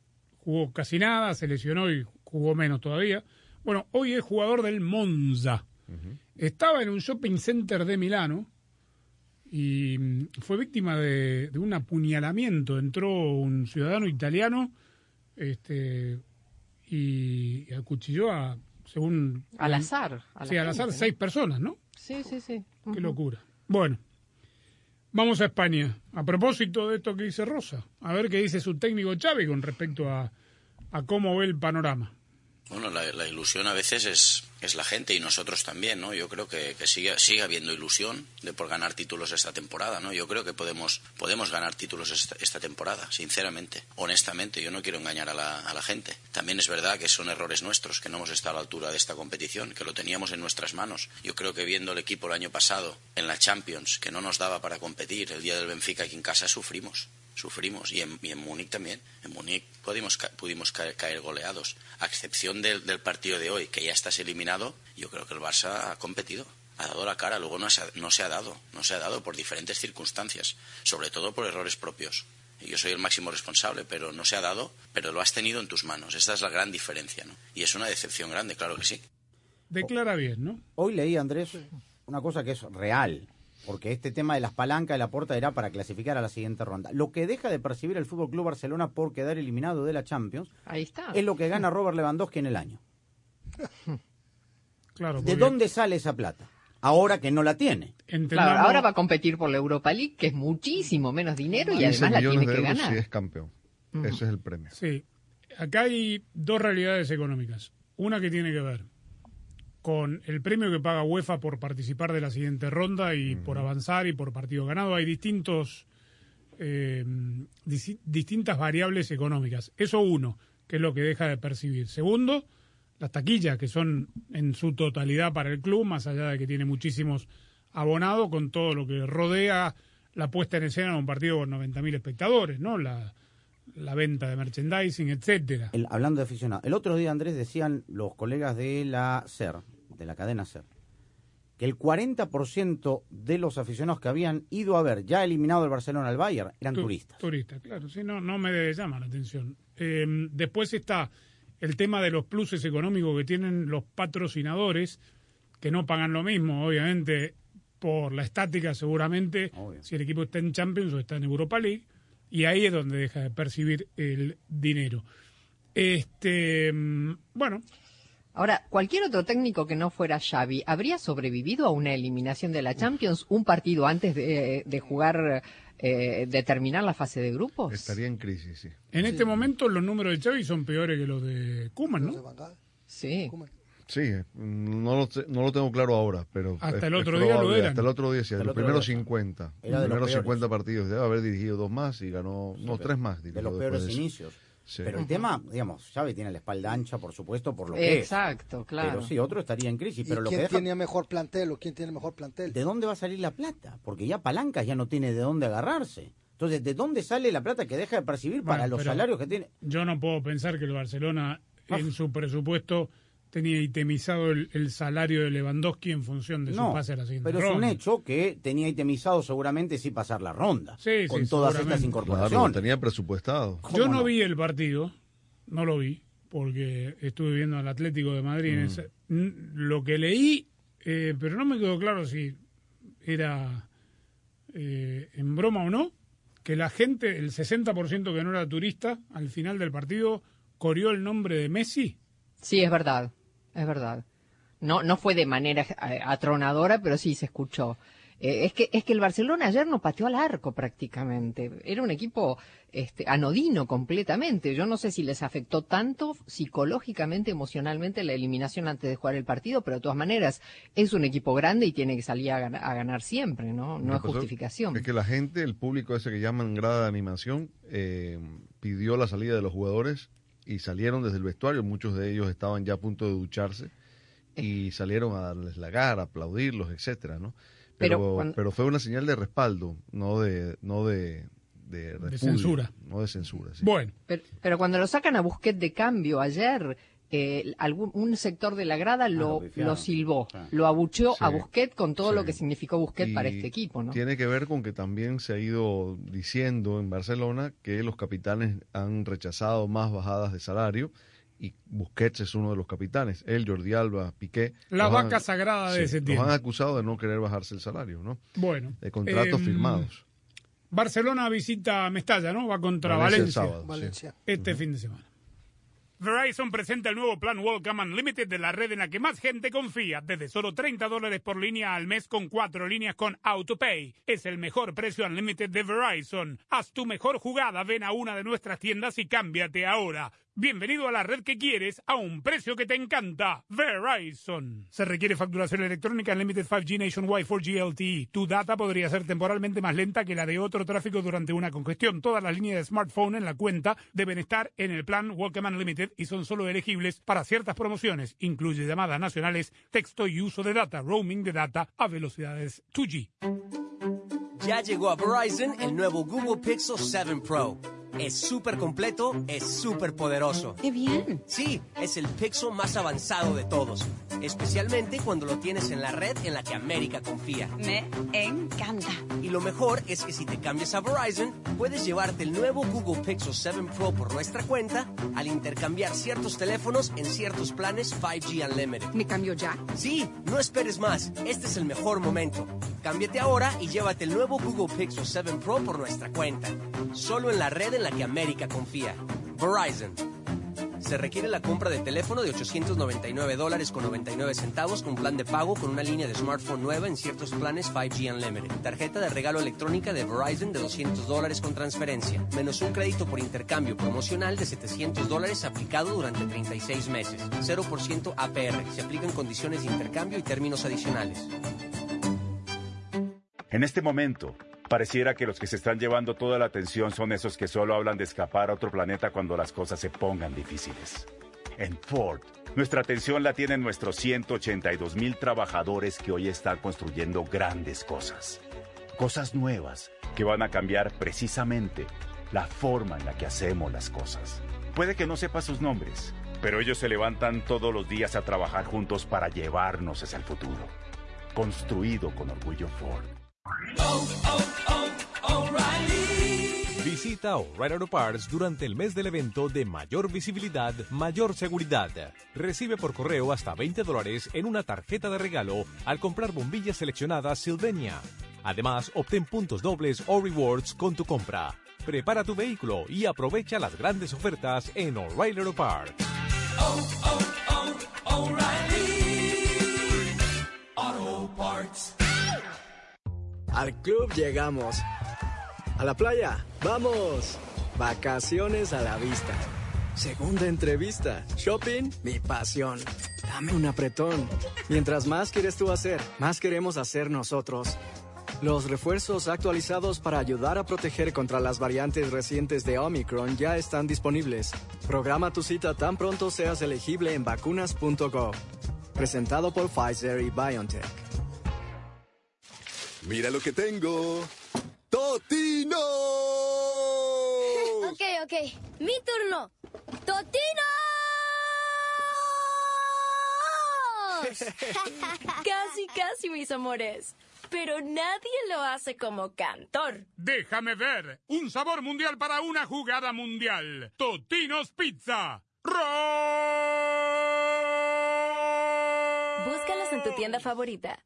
Jugó casi nada, se lesionó y jugó menos todavía. Bueno, hoy es jugador del Monza. Uh-huh. Estaba en un shopping center de Milano y fue víctima de un apuñalamiento. Entró un ciudadano italiano y acuchilló al azar 6 personas, ¿no? Sí. Uh-huh. Qué locura. Bueno, vamos a España. A propósito de esto que dice Rosa, a ver qué dice su técnico Xavi con respecto a cómo ve el panorama. Bueno, la ilusión a veces es la gente y nosotros también, ¿no? Yo creo que sigue habiendo ilusión por ganar títulos esta temporada, ¿no? Yo creo que podemos ganar títulos esta temporada, sinceramente, honestamente. Yo no quiero engañar a la gente. También es verdad que son errores nuestros, que no hemos estado a la altura de esta competición, que lo teníamos en nuestras manos. Yo creo que viendo el equipo el año pasado en la Champions, que no nos daba para competir, el día del Benfica aquí en casa sufrimos y en Múnich también. En Múnich pudimos caer goleados, a excepción del partido de hoy, que ya estás eliminado. Yo creo que el Barça ha competido, ha dado la cara, luego no se ha dado por diferentes circunstancias, sobre todo por errores propios. Yo soy el máximo responsable, pero no se ha dado, pero lo has tenido en tus manos. Esta es la gran diferencia, ¿no? Y es una decepción grande, claro que sí. Declara bien, ¿no? Hoy leí, Andrés, una cosa que es real. Porque este tema de las palancas de la puerta era para clasificar a la siguiente ronda. Lo que deja de percibir el FC Barcelona por quedar eliminado de la Champions, ahí está, es lo que gana Robert Lewandowski en el año. Claro, ¿de dónde sale esa plata? Ahora que no la tiene. Claro, ahora va a competir por la Europa League, que es muchísimo menos dinero y además la tiene que ganar. Si es campeón. Uh-huh. Ese es el premio. Sí. Acá hay dos realidades económicas. Una que tiene que ver con el premio que paga UEFA por participar de la siguiente ronda y por avanzar y por partido ganado. Hay distintos distintas variables económicas. Eso uno, que es lo que deja de percibir. Segundo, las taquillas, que son en su totalidad para el club, más allá de que tiene muchísimos abonados, con todo lo que rodea la puesta en escena de un partido con 90.000 espectadores, ¿no? La venta de merchandising, etcétera. Hablando de aficionados, el otro día, Andrés, decían los colegas de la SER, de la cadena SER, que el 40% de los aficionados que habían ido a ver, ya eliminado el Barcelona al Bayern, eran turistas. Turistas, claro, sí, no me llama la atención. Después está el tema de los pluses económicos que tienen los patrocinadores, que no pagan lo mismo, obviamente, por la estática, seguramente. Obvio. Si el equipo está en Champions o está en Europa League, y ahí es donde deja de percibir el dinero. Bueno. Ahora, cualquier otro técnico que no fuera Xavi, ¿habría sobrevivido a una eliminación de la Champions un partido antes de jugar, de terminar la fase de grupos? Estaría en crisis, sí. En este momento los números de Xavi son peores que los de Koeman, ¿no? Sí. Sí, no lo tengo claro ahora, pero... Hasta el otro día lo eran. Hasta el otro día, sí, los primeros 50. Los primeros 50 partidos. Debe haber dirigido dos más y ganó... No, tres más. De los peores inicios. Sí. Pero el tema, digamos, Xavi tiene la espalda ancha, por supuesto, por lo que exacto, es. Claro. Pero sí, otro estaría en crisis. Pero ¿y lo quién que deja... tiene mejor plantel o quién tiene mejor plantel? ¿De dónde va a salir la plata? Porque ya Palancas ya no tiene de dónde agarrarse. Entonces, ¿de dónde sale la plata que deja de percibir para los salarios que tiene? Yo no puedo pensar que el Barcelona en su presupuesto tenía itemizado el salario de Lewandowski en función de su pase a la siguiente ronda. Pero es un hecho que tenía itemizado seguramente sí pasar la ronda, con todas estas incorporaciones. Claro, lo tenía presupuestado. Yo no vi el partido, no lo vi, porque estuve viendo al Atlético de Madrid. Lo que leí, pero no me quedó claro si era en broma o no, que la gente, el 60% que no era turista, al final del partido corrió el nombre de Messi. Sí, es verdad. Es verdad. No fue de manera atronadora, pero sí se escuchó. Es que el Barcelona ayer no pateó al arco prácticamente. Era un equipo anodino completamente. Yo no sé si les afectó tanto psicológicamente, emocionalmente la eliminación antes de jugar el partido, pero de todas maneras es un equipo grande y tiene que salir a ganar siempre, ¿no? No es justificación. Es que la gente, el público ese que llaman grada de animación, pidió la salida de los jugadores y salieron desde el vestuario. Muchos de ellos estaban ya a punto de ducharse y salieron a darles la cara, aplaudirlos, etcétera, ¿no? Pero fue una señal de respaldo, no de repudio, de censura. No de censura, sí. Bueno. Pero cuando lo sacan a Busquets de cambio ayer, un sector de la grada lo silbó, lo abucheó a Busquets con todo lo que significó Busquets para este equipo, ¿no? Tiene que ver con que también se ha ido diciendo en Barcelona que los capitanes han rechazado más bajadas de salario y Busquets es uno de los capitanes. Él, Jordi Alba, Piqué. La vaca sagrada de ese tiempo. Los han acusado de no querer bajarse el salario, ¿no? Bueno. De contratos firmados. Barcelona visita Mestalla, ¿no? Va contra Valencia. Valencia. Fin de semana. Verizon presenta el nuevo plan Welcome Unlimited de la red en la que más gente confía. Desde solo $30 por línea al mes con 4 líneas con AutoPay. Es el mejor precio Unlimited de Verizon. Haz tu mejor jugada, ven a una de nuestras tiendas y cámbiate ahora. Bienvenido a la red que quieres a un precio que te encanta. Verizon. Se requiere facturación electrónica Unlimited 5G Nationwide 4G LTE. Tu data podría ser temporalmente más lenta que la de otro tráfico durante una congestión. Todas las líneas de smartphone en la cuenta deben estar en el plan Welcome Unlimited y son solo elegibles para ciertas promociones. Incluye llamadas nacionales, texto y uso de data, roaming de data a velocidades 2G. Ya llegó a Verizon el nuevo Google Pixel 7 Pro. Es súper completo, es súper poderoso. ¡Qué bien! Sí, es el Pixel más avanzado de todos. Especialmente cuando lo tienes en la red en la que América confía. Me encanta. Y lo mejor es que si te cambias a Verizon, puedes llevarte el nuevo Google Pixel 7 Pro por nuestra cuenta al intercambiar ciertos teléfonos en ciertos planes 5G Unlimited. ¿Me cambio ya? Sí, no esperes más. Este es el mejor momento. Cámbiate ahora y llévate el nuevo Google Pixel 7 Pro por nuestra cuenta. Solo en la red en la que América confía. Verizon. se requiere la compra de teléfono de $899.99 con plan de pago con una línea de smartphone nueva en ciertos planes 5G Unlimited. Tarjeta de regalo electrónica de Verizon de $200 con transferencia, menos un crédito por intercambio promocional de $700 aplicado durante 36 meses. 0% APR. Se aplican condiciones de intercambio y términos adicionales. En este momento, pareciera que los que se están llevando toda la atención son esos que solo hablan de escapar a otro planeta cuando las cosas se pongan difíciles. En Ford, nuestra atención la tienen nuestros 182,000 trabajadores que hoy están construyendo grandes cosas. Cosas nuevas que van a cambiar precisamente la forma en la que hacemos las cosas. Puede que no sepas sus nombres, pero ellos se levantan todos los días a trabajar juntos para llevarnos hacia el futuro. Construido con orgullo Ford. Oh, oh, oh, O'Reilly. Visita O'Reilly Auto Parts durante el mes del evento de mayor visibilidad, mayor seguridad. Recibe por correo hasta $20 en una tarjeta de regalo al comprar bombillas seleccionadas Sylvania. Además, obtén puntos dobles o rewards con tu compra. Prepara tu vehículo y aprovecha las grandes ofertas en O'Reilly Auto Parts. Oh, oh, oh, O'Reilly Auto Parts. Al club llegamos, a la playa, vamos, vacaciones a la vista, segunda entrevista, shopping, mi pasión, dame un apretón. Mientras más quieres tú hacer, más queremos hacer nosotros. Los refuerzos actualizados para ayudar a proteger contra las variantes recientes de Omicron ya están disponibles. Programa tu cita tan pronto seas elegible en vacunas.gov. Presentado por Pfizer y BioNTech. ¡Mira lo que tengo! ¡Totino's! Ok. ¡Mi turno! ¡Totino's! Casi, mis amores. Pero nadie lo hace como Cantor. ¡Déjame ver! ¡Un sabor mundial para una jugada mundial! ¡Totino's Pizza! ¡Roll! Búscalos en tu tienda favorita.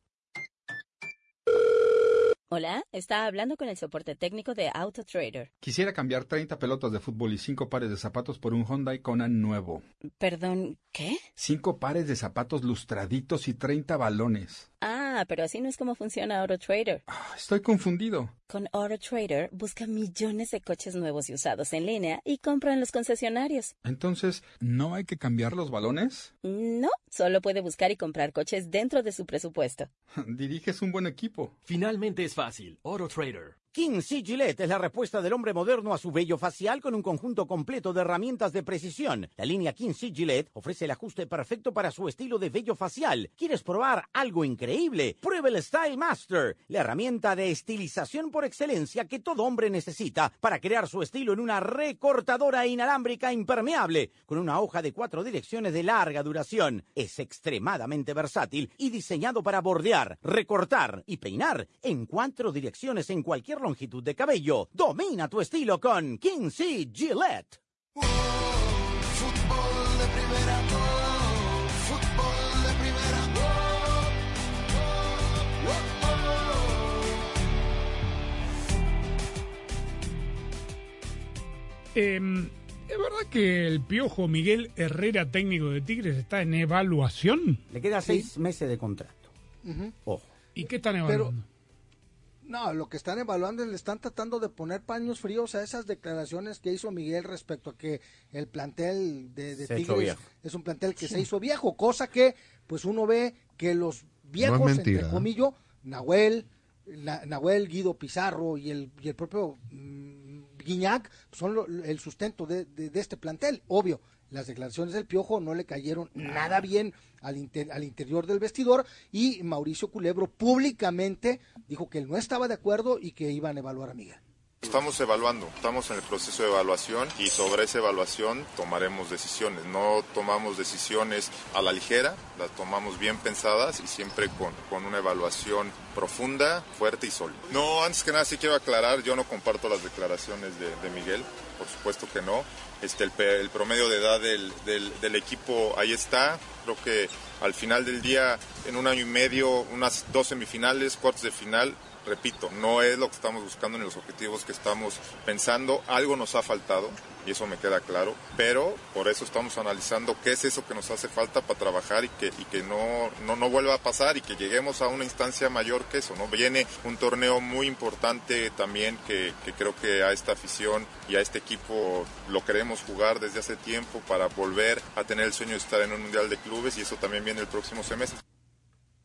Hola, está hablando con el soporte técnico de Auto Trader. Quisiera cambiar 30 pelotas de fútbol y 5 pares de zapatos por un Honda Icona nuevo. Perdón, ¿qué? 5 pares de zapatos lustraditos y 30 balones. Ah, pero así no es como funciona Auto Trader. Estoy confundido. Con Auto Trader busca millones de coches nuevos y usados en línea y compra en los concesionarios. Entonces, ¿no hay que cambiar los balones? No, solo puede buscar y comprar coches dentro de su presupuesto. Diriges un buen equipo. Finalmente es fácil, Auto Trader. King C. Gillette es la respuesta del hombre moderno a su vello facial con un conjunto completo de herramientas de precisión. La línea King C. Gillette ofrece el ajuste perfecto para su estilo de vello facial. ¿Quieres probar algo increíble? Prueba el Style Master, la herramienta de estilización por excelencia que todo hombre necesita para crear su estilo en una recortadora inalámbrica impermeable con una hoja de 4 direcciones de larga duración. Es extremadamente versátil y diseñado para bordear, recortar y peinar en 4 direcciones en cualquier longitud de cabello. Domina tu estilo con King C. Gillette. Oh, fútbol de primera. Oh, fútbol de primera. Oh, oh, oh. ¿Es verdad que el Piojo Miguel Herrera, técnico de Tigres, está en evaluación? Le queda 6 meses de contrato. Uh-huh. Ojo. ¿Y qué están evaluando? Pero... No, lo que están evaluando es, le están tratando de poner paños fríos a esas declaraciones que hizo Miguel respecto a que el plantel de Tigres es un plantel que se hizo viejo, cosa que pues uno ve que los viejos, no es mentira, entre comillas, Nahuel, Guido Pizarro y el propio Guiñac son el sustento de este plantel. Obvio, las declaraciones del Piojo no le cayeron nada bien al interior del vestidor, y Mauricio Culebro públicamente dijo que él no estaba de acuerdo y que iban a evaluar a Miguel. Estamos evaluando, estamos en el proceso de evaluación y sobre esa evaluación tomaremos decisiones. No tomamos decisiones a la ligera, las tomamos bien pensadas y siempre con una evaluación profunda, fuerte y sólida. No, antes que nada sí quiero aclarar, yo no comparto las declaraciones de Miguel, por supuesto que no. El promedio de edad del equipo ahí está. Creo que al final del día, en un año y medio, unas 2 semifinales, cuartos de final, repito, no es lo que estamos buscando ni los objetivos que estamos pensando. Algo nos ha faltado y eso me queda claro, pero por eso estamos analizando qué es eso que nos hace falta para trabajar y que no vuelva a pasar y que lleguemos a una instancia mayor que eso, ¿no? Viene un torneo muy importante también que creo que a esta afición y a este equipo lo queremos jugar desde hace tiempo para volver a tener el sueño de estar en un Mundial de Clubes, y eso también viene el próximo semestre.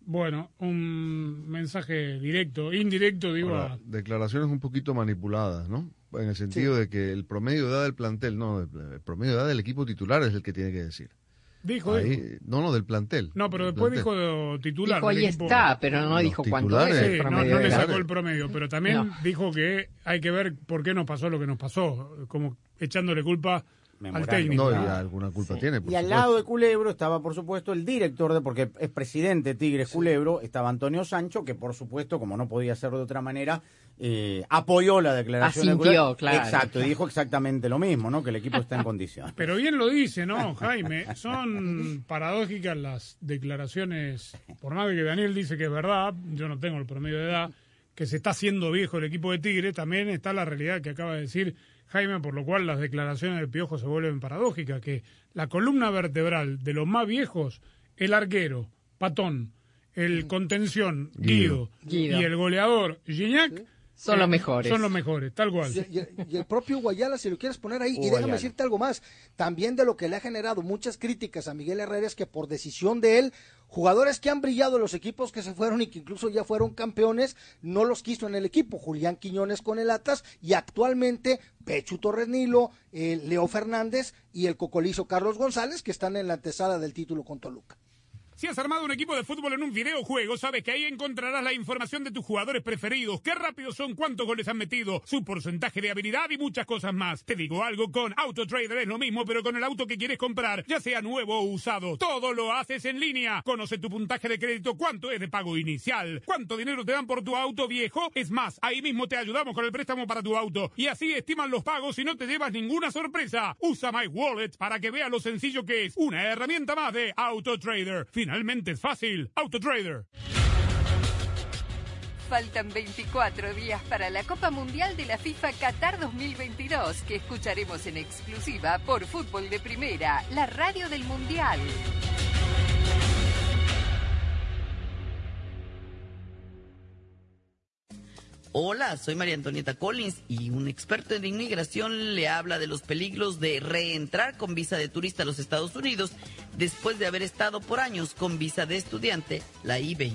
Bueno, un mensaje directo, indirecto, digo. Ahora, declaraciones un poquito manipuladas, ¿no? En el sentido de que el promedio de edad del plantel, no, el promedio de edad del equipo titular es el que tiene que decir. Dijo. No, del plantel. No, pero después dijo titular. Dijo ahí equipo, está, pero no dijo cuánto es el promedio. No le sacó el promedio, pero también dijo que hay que ver por qué nos pasó lo que nos pasó, como echándole culpa al técnico. No, y alguna culpa tiene, por supuesto. Al lado de Culebro estaba, por supuesto, el director, porque es presidente de Tigres Culebro, estaba Antonio Sancho, que por supuesto, como no podía ser de otra manera, apoyó la declaración. Asintió, de claro. Exacto, y dijo exactamente lo mismo, ¿no? Que el equipo está en condiciones. Pero bien lo dice, ¿no, Jaime? Son paradójicas las declaraciones, por más que Daniel dice que es verdad, yo no tengo el promedio de edad, que se está haciendo viejo el equipo de Tigres, también está la realidad que acaba de decir Jaime, por lo cual las declaraciones del Piojo se vuelven paradójicas, que la columna vertebral de los más viejos, el arquero, Patón, el contención, Guido. Y el goleador, Gignac, son los mejores. Son los mejores, tal cual. Y el propio Guayala, si lo quieres poner ahí. Y déjame decirte algo más, también de lo que le ha generado muchas críticas a Miguel Herrera es que por decisión de él, jugadores que han brillado en los equipos que se fueron y que incluso ya fueron campeones, no los quiso en el equipo. Julián Quiñones con el Atlas y actualmente Pechu Torres Nilo, Leo Fernández y el cocolizo Carlos González, que están en la antesala del título con Toluca. Si has armado un equipo de fútbol en un videojuego, sabes que ahí encontrarás la información de tus jugadores preferidos, qué rápidos son, cuántos goles han metido, su porcentaje de habilidad y muchas cosas más. Te digo algo, con Auto Trader es lo mismo, pero con el auto que quieres comprar, ya sea nuevo o usado. Todo lo haces en línea. Conoce tu puntaje de crédito, cuánto es de pago inicial, cuánto dinero te dan por tu auto viejo. Es más, ahí mismo te ayudamos con el préstamo para tu auto. Y así estiman los pagos y no te llevas ninguna sorpresa. Usa My Wallet para que veas lo sencillo que es. Una herramienta más de Auto Trader. Finalmente es fácil. Auto Trader. Faltan 24 días para la Copa Mundial de la FIFA Qatar 2022, que escucharemos en exclusiva por Fútbol de Primera, la radio del Mundial. Hola, soy María Antonieta Collins y un experto en inmigración le habla de los peligros de reentrar con visa de turista a los Estados Unidos después de haber estado por años con visa de estudiante, la I-20.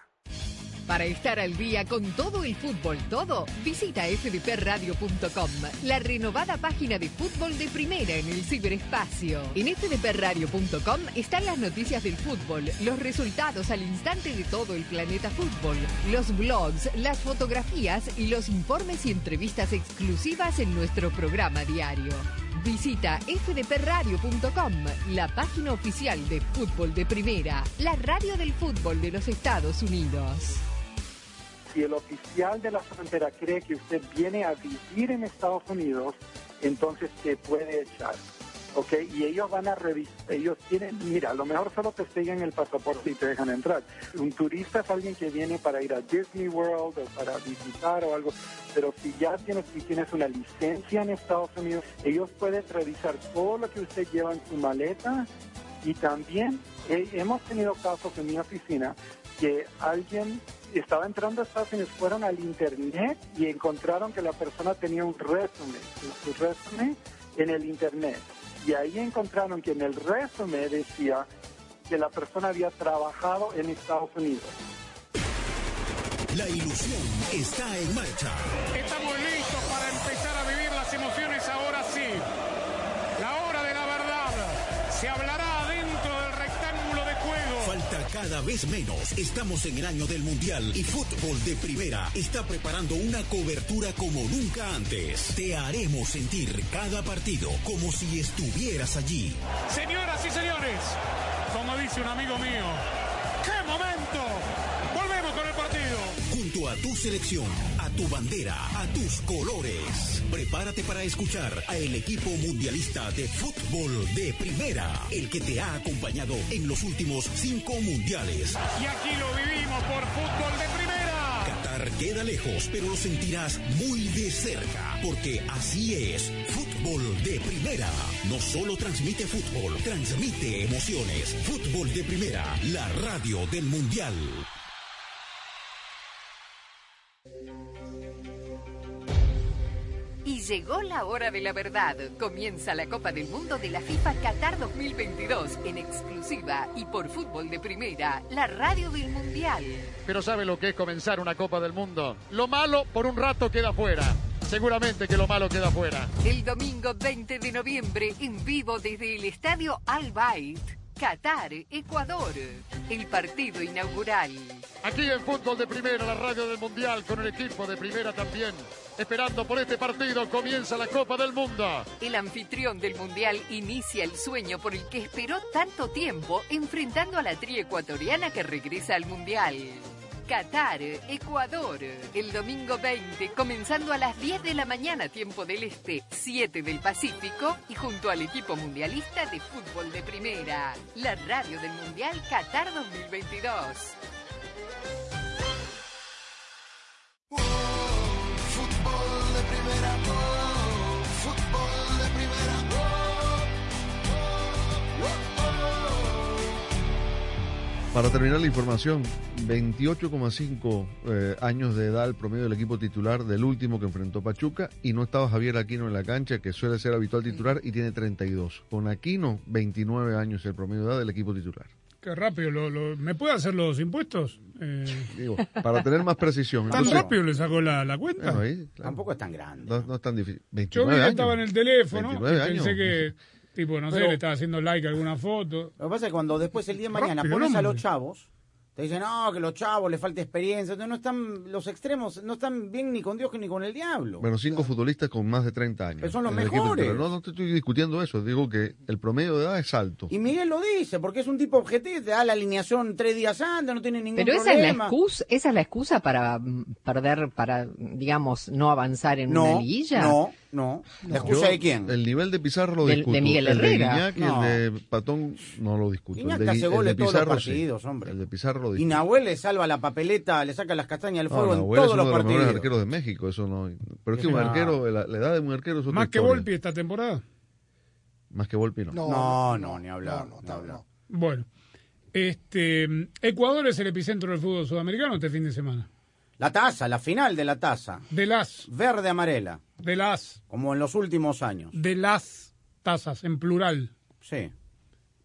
Para estar al día con todo el fútbol, todo, visita fdpradio.com, la renovada página de Fútbol de Primera en el ciberespacio. En fdpradio.com están las noticias del fútbol, los resultados al instante de todo el planeta fútbol, los blogs, las fotografías y los informes y entrevistas exclusivas en nuestro programa diario. Visita fdpradio.com, la página oficial de Fútbol de Primera, la radio del fútbol de los Estados Unidos. Si el oficial de la frontera cree que usted viene a vivir en Estados Unidos, entonces se puede echar, ¿ok? Y ellos van a revisar, ellos tienen, mira, a lo mejor solo te sellan el pasaporte y te dejan entrar. Un turista es alguien que viene para ir a Disney World o para visitar o algo, pero si tienes una licencia en Estados Unidos, ellos pueden revisar todo lo que usted lleva en su maleta. Y también hemos tenido casos en mi oficina que alguien estaba entrando a Estados Unidos, fueron al internet y encontraron que la persona tenía un resumen, su resumen en el internet. Y ahí encontraron que en el resumen decía que la persona había trabajado en Estados Unidos. La ilusión está en marcha. Estamos listos para empezar a vivir las emociones ahora sí. La hora de la verdad se hablará. cada vez menos. Estamos en el año del Mundial y Fútbol de Primera está preparando una cobertura como nunca antes. Te haremos sentir cada partido como si estuvieras allí. Señoras y señores, como dice un amigo mío, ¡qué momento! ¡Volvemos con el partido! Junto a tu selección, a tu bandera, a tus colores. Prepárate para escuchar al equipo mundialista de Fútbol de Primera, el que te ha acompañado en los últimos 5 mundiales. Y aquí lo vivimos por Fútbol de Primera. Qatar queda lejos, pero lo sentirás muy de cerca, porque así es Fútbol de Primera. No solo transmite fútbol, transmite emociones. Fútbol de Primera, la radio del Mundial. Y llegó la hora de la verdad. Comienza la Copa del Mundo de la FIFA Qatar 2022 en exclusiva y por Fútbol de Primera, la radio del Mundial. Pero ¿sabe lo que es comenzar una Copa del Mundo? Lo malo por un rato queda fuera. Seguramente que lo malo queda fuera. El domingo 20 de noviembre, en vivo desde el Estadio Al Bayt, Qatar, Ecuador. El partido inaugural. Aquí en Fútbol de Primera, la radio del Mundial, con el equipo de Primera también. Esperando por este partido, comienza la Copa del Mundo. El anfitrión del Mundial inicia el sueño por el que esperó tanto tiempo, enfrentando a la tri ecuatoriana que regresa al Mundial. Qatar, Ecuador, el domingo 20, comenzando a las 10 de la mañana, tiempo del Este, 7 del Pacífico, y junto al equipo mundialista de Fútbol de Primera, la radio del Mundial Qatar 2022. Fútbol de Primera, Fútbol de Primera, Para terminar la información, 28,5 años de edad el promedio del equipo titular del último que enfrentó Pachuca, y no estaba Javier Aquino en la cancha, que suele ser habitual titular, y tiene 32. Con Aquino, 29 años el promedio de edad del equipo titular. Qué rápido, ¿me puede hacer los impuestos? Digo, para tener más precisión. Tan entonces, rápido le sacó la cuenta. Ahí, claro. Tampoco es tan grande. No es tan difícil. 29 Yo estaba en el teléfono y pensé que... Tipo, no sé, le estaba haciendo like a alguna foto. Lo que pasa es que cuando después el día de mañana pones a los chavos, te dicen, no, que los chavos les falta experiencia. Entonces no están, los extremos no están bien ni con Dios ni con el diablo. Bueno, 5 futbolistas con más de 30 años. Pero son los mejores. No te estoy discutiendo eso, digo que el promedio de edad es alto. Y Miguel lo dice, porque es un tipo objetivo, te da la alineación 3 días antes, no tiene ningún problema. Pero esa es la excusa para perder, para, digamos, no avanzar en una liguilla. No. ¿La excusa de quién? El nivel de Pizarro lo discuto. De Miguel Herrera. El de Iñaki, el de Patón, no lo discuto. Iñaki hace goles todos los partidos, hombre. El de Pizarro lo discuto. Y Nahuel le salva la papeleta, le saca las castañas al fuego en todos los partidos. Nahuel es uno de los mejores arqueros de México, eso no... Pero es que un arquero, la edad de un arquero es otra historia. ¿Más que Volpi esta temporada? Más que Volpi no. No, ni hablar. No. Bueno, Ecuador es el epicentro del fútbol sudamericano este fin de semana. La taza, la final de la taza. De las. Verde-amarela. De las. Como en los últimos años. De las tazas, en plural. Sí.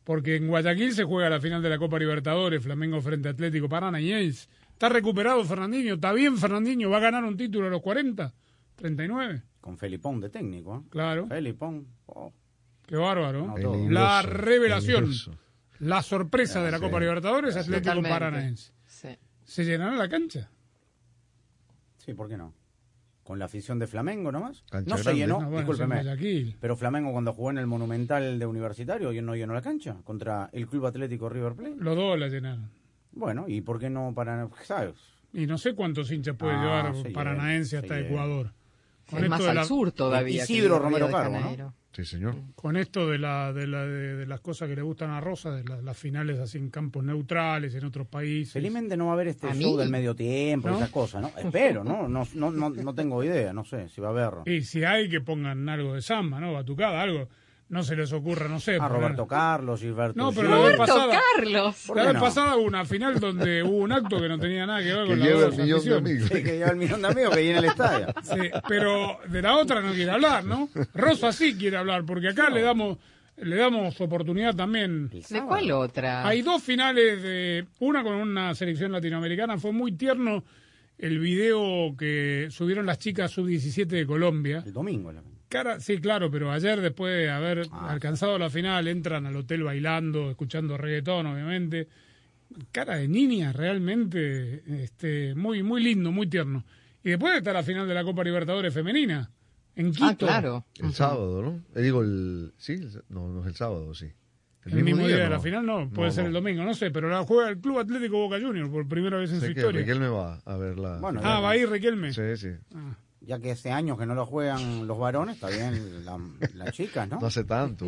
Porque en Guayaquil se juega la final de la Copa Libertadores, Flamengo frente a Atlético Paranaense. Está recuperado Fernandinho, está bien Fernandinho, va a ganar un título a los 40, 39. Con Felipón de técnico, ¿eh? Claro. Felipón. Oh. Qué bárbaro. No, la revelación, la sorpresa de la Copa Libertadores, Atlético Paranaense. Sí. ¿Se llenará la cancha? Sí, ¿por qué no? Con la afición de Flamengo nomás. Cancha no grande. Se llenó, discúlpeme. Pero Flamengo cuando jugó en el Monumental de Universitario no llenó la cancha contra el Club Atlético River Plate. Los dos la llenaron. Bueno, ¿y por qué no para, sabes? Y no sé cuántos hinchas puede llevar Paranaense hasta Ecuador. Con esto más al sur todavía. Isidro Romero Carbo, ¿no? Sí, señor. Con esto de las cosas que le gustan a Rosa, de las finales así en campos neutrales, en otros países. Felizmente no va a haber show del medio tiempo, esas cosas, ¿no? Espero, ¿no? No tengo idea, no sé si va a haber. Y si hay, que pongan algo de samba, ¿no? Batucada, algo. No se les ocurra, no sé. A Roberto Carlos, Gilberto. No, pero la vez pasada hubo una final donde hubo un acto que no tenía nada que ver con la otra. Que lleva el millón de amigos. Sí, que lleva el millón de amigos que viene al estadio. Sí, pero de la otra no quiere hablar, ¿no? Rosa sí quiere hablar, porque acá le damos oportunidad también. ¿De cuál otra? Hay dos finales, una con una selección latinoamericana. Fue muy tierno el video que subieron las chicas sub-17 de Colombia. El domingo, sí, claro, pero ayer después de haber alcanzado la final entran al hotel bailando, escuchando reggaetón, obviamente, cara de niña, realmente muy, muy lindo, muy tierno. Y después está la final de la Copa Libertadores femenina, en Quito. Ah, claro. El sábado, ¿no? Digo, no es el sábado, sí. El mismo día de la final, no. Puede ser el domingo, no sé. Pero la juega el Club Atlético Boca Juniors por primera vez en su historia. Riquelme va a ver la... va a ir Riquelme. Sí, sí. Ah. Ya que hace años que no lo juegan los varones, está bien las chicas, ¿no? No hace tanto.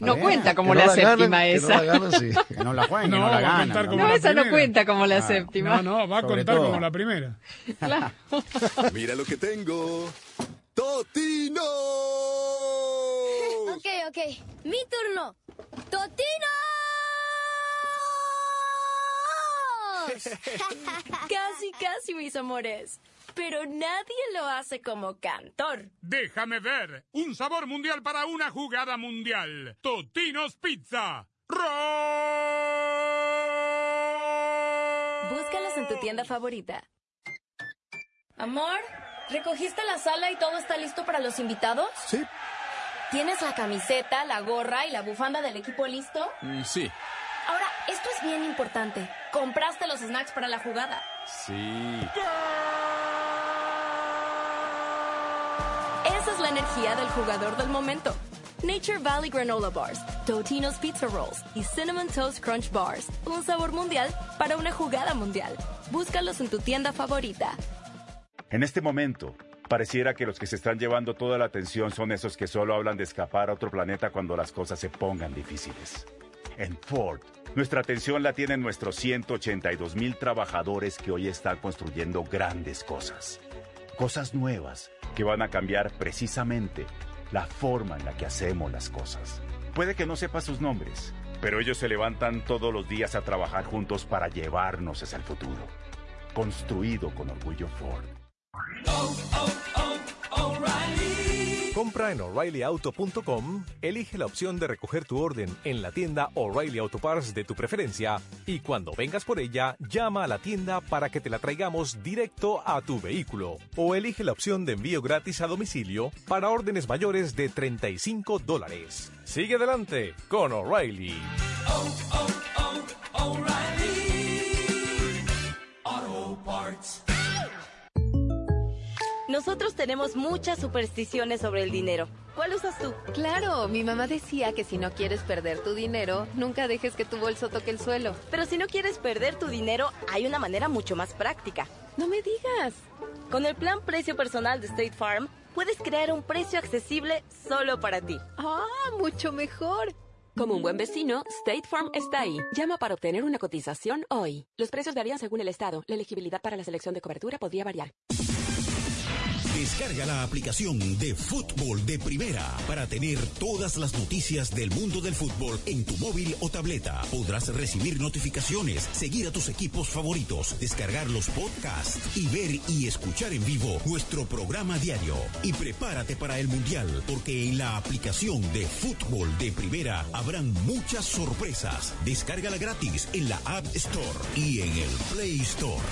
No cuenta como la séptima esa. Que no la ganan, sí. Que no la juegan, no la ganan. No, esa no cuenta como la séptima. No, va a contar como la primera. Claro. Mira lo que tengo. ¡Totino! Ok. Mi turno. ¡Totino! Casi, mis amores. Pero nadie lo hace como Cantor. Déjame ver. Un sabor mundial para una jugada mundial. Totino's Pizza. Búscalas en tu tienda favorita. Amor, ¿recogiste la sala y todo está listo para los invitados? Sí. ¿Tienes la camiseta, la gorra y la bufanda del equipo listo? Sí. Ahora, esto es bien importante. ¿Compraste los snacks para la jugada? Sí. Esa es la energía del jugador del momento. Nature Valley Granola Bars, Totino's Pizza Rolls y Cinnamon Toast Crunch Bars. Un sabor mundial para una jugada mundial. Búscalos en tu tienda favorita. En este momento, pareciera que los que se están llevando toda la atención son esos que solo hablan de escapar a otro planeta cuando las cosas se pongan difíciles. En Ford, nuestra atención la tienen nuestros 182,000 trabajadores que hoy están construyendo grandes cosas. Cosas nuevas que van a cambiar precisamente la forma en la que hacemos las cosas. Puede que no sepas sus nombres, pero ellos se levantan todos los días a trabajar juntos para llevarnos hacia el futuro. Construido con orgullo Ford. Oh, oh, oh, O'Reilly. Compra en O'ReillyAuto.com, elige la opción de recoger tu orden en la tienda O'Reilly Auto Parts de tu preferencia y cuando vengas por ella, llama a la tienda para que te la traigamos directo a tu vehículo. O elige la opción de envío gratis a domicilio para órdenes mayores de $35. Sigue adelante con O'Reilly. Oh, oh, oh, O'Reilly Auto Parts. Nosotros tenemos muchas supersticiones sobre el dinero. ¿Cuál usas tú? Claro, mi mamá decía que si no quieres perder tu dinero, nunca dejes que tu bolso toque el suelo. Pero si no quieres perder tu dinero, hay una manera mucho más práctica. ¡No me digas! Con el plan Precio Personal de State Farm, puedes crear un precio accesible solo para ti. ¡Ah, mucho mejor! Como un buen vecino, State Farm está ahí. Llama para obtener una cotización hoy. Los precios varían según el estado. La elegibilidad para la selección de cobertura podría variar. Descarga la aplicación de Fútbol de Primera para tener todas las noticias del mundo del fútbol en tu móvil o tableta. Podrás recibir notificaciones, seguir a tus equipos favoritos, descargar los podcasts y ver y escuchar en vivo nuestro programa diario. Y prepárate para el Mundial, porque en la aplicación de Fútbol de Primera habrán muchas sorpresas. Descárgala gratis en la App Store y en el Play Store.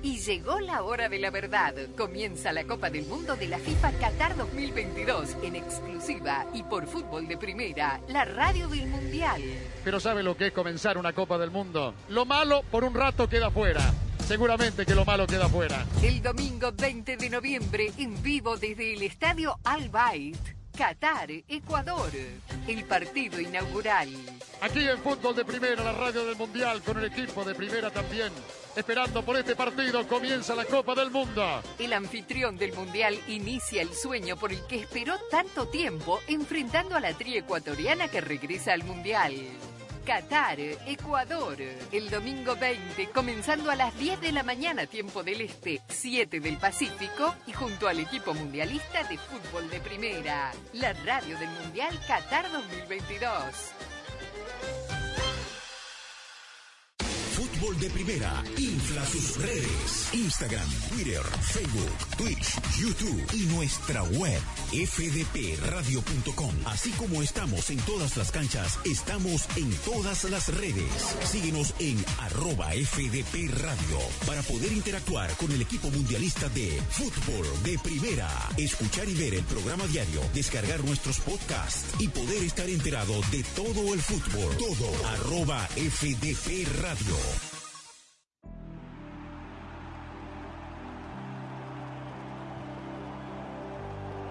Y llegó la hora de la verdad. Comienza la Copa del Mundo de la FIFA Qatar 2022 en exclusiva y por Fútbol de Primera, la radio del Mundial. Pero ¿sabe lo que es comenzar una Copa del Mundo? Lo malo por un rato queda fuera. Seguramente que lo malo queda fuera. El domingo 20 de noviembre, en vivo desde el Estadio Al Bayt, Qatar, Ecuador. El partido inaugural. Aquí en Fútbol de Primera, la radio del Mundial, con el equipo de Primera también. Esperando por este partido, comienza la Copa del Mundo. El anfitrión del Mundial inicia el sueño por el que esperó tanto tiempo, enfrentando a la tri ecuatoriana que regresa al Mundial. Qatar, Ecuador, el domingo 20, comenzando a las 10 de la mañana, tiempo del Este, 7 del Pacífico, y junto al equipo mundialista de Fútbol de Primera, la radio del Mundial Qatar 2022. Fútbol de Primera. Infla sus redes. Instagram, Twitter, Facebook, Twitch, YouTube y nuestra web fdpradio.com. Así como estamos en todas las canchas, estamos en todas las redes. Síguenos en @fdpradio para poder interactuar con el equipo mundialista de Fútbol de Primera. Escuchar y ver el programa diario, descargar nuestros podcasts y poder estar enterado de todo el fútbol. Todo @fdpradio.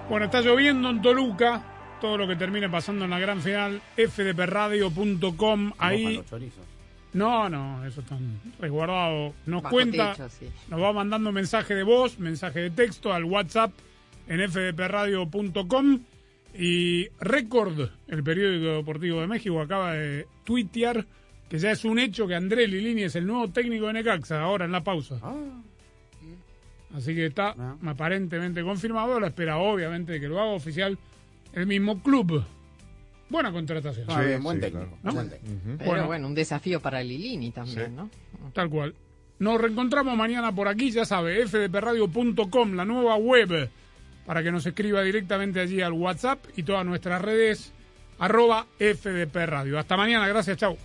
Bueno, está lloviendo en Toluca. Todo lo que termine pasando en la gran final, fdpradio.com. Ahí. No, eso está resguardado. Nos bajo cuenta, techo, sí. Nos va mandando mensaje de voz, mensaje de texto al WhatsApp en fdpradio.com. Y Récord, el periódico deportivo de México, acaba de tuitear que ya es un hecho que Andrés Lilini es el nuevo técnico de Necaxa, ahora en la pausa. Así que está aparentemente confirmado, la espera obviamente de que lo haga oficial el mismo club. Buena contratación. Sí, bien, buen técnico. Claro. ¿No? Uh-huh. Pero bueno, un desafío para Lilini también, sí. ¿No? Tal cual. Nos reencontramos mañana por aquí, ya sabe, fdpradio.com, la nueva web, para que nos escriba directamente allí al WhatsApp y todas nuestras redes, @fdpradio. Hasta mañana, gracias, chau.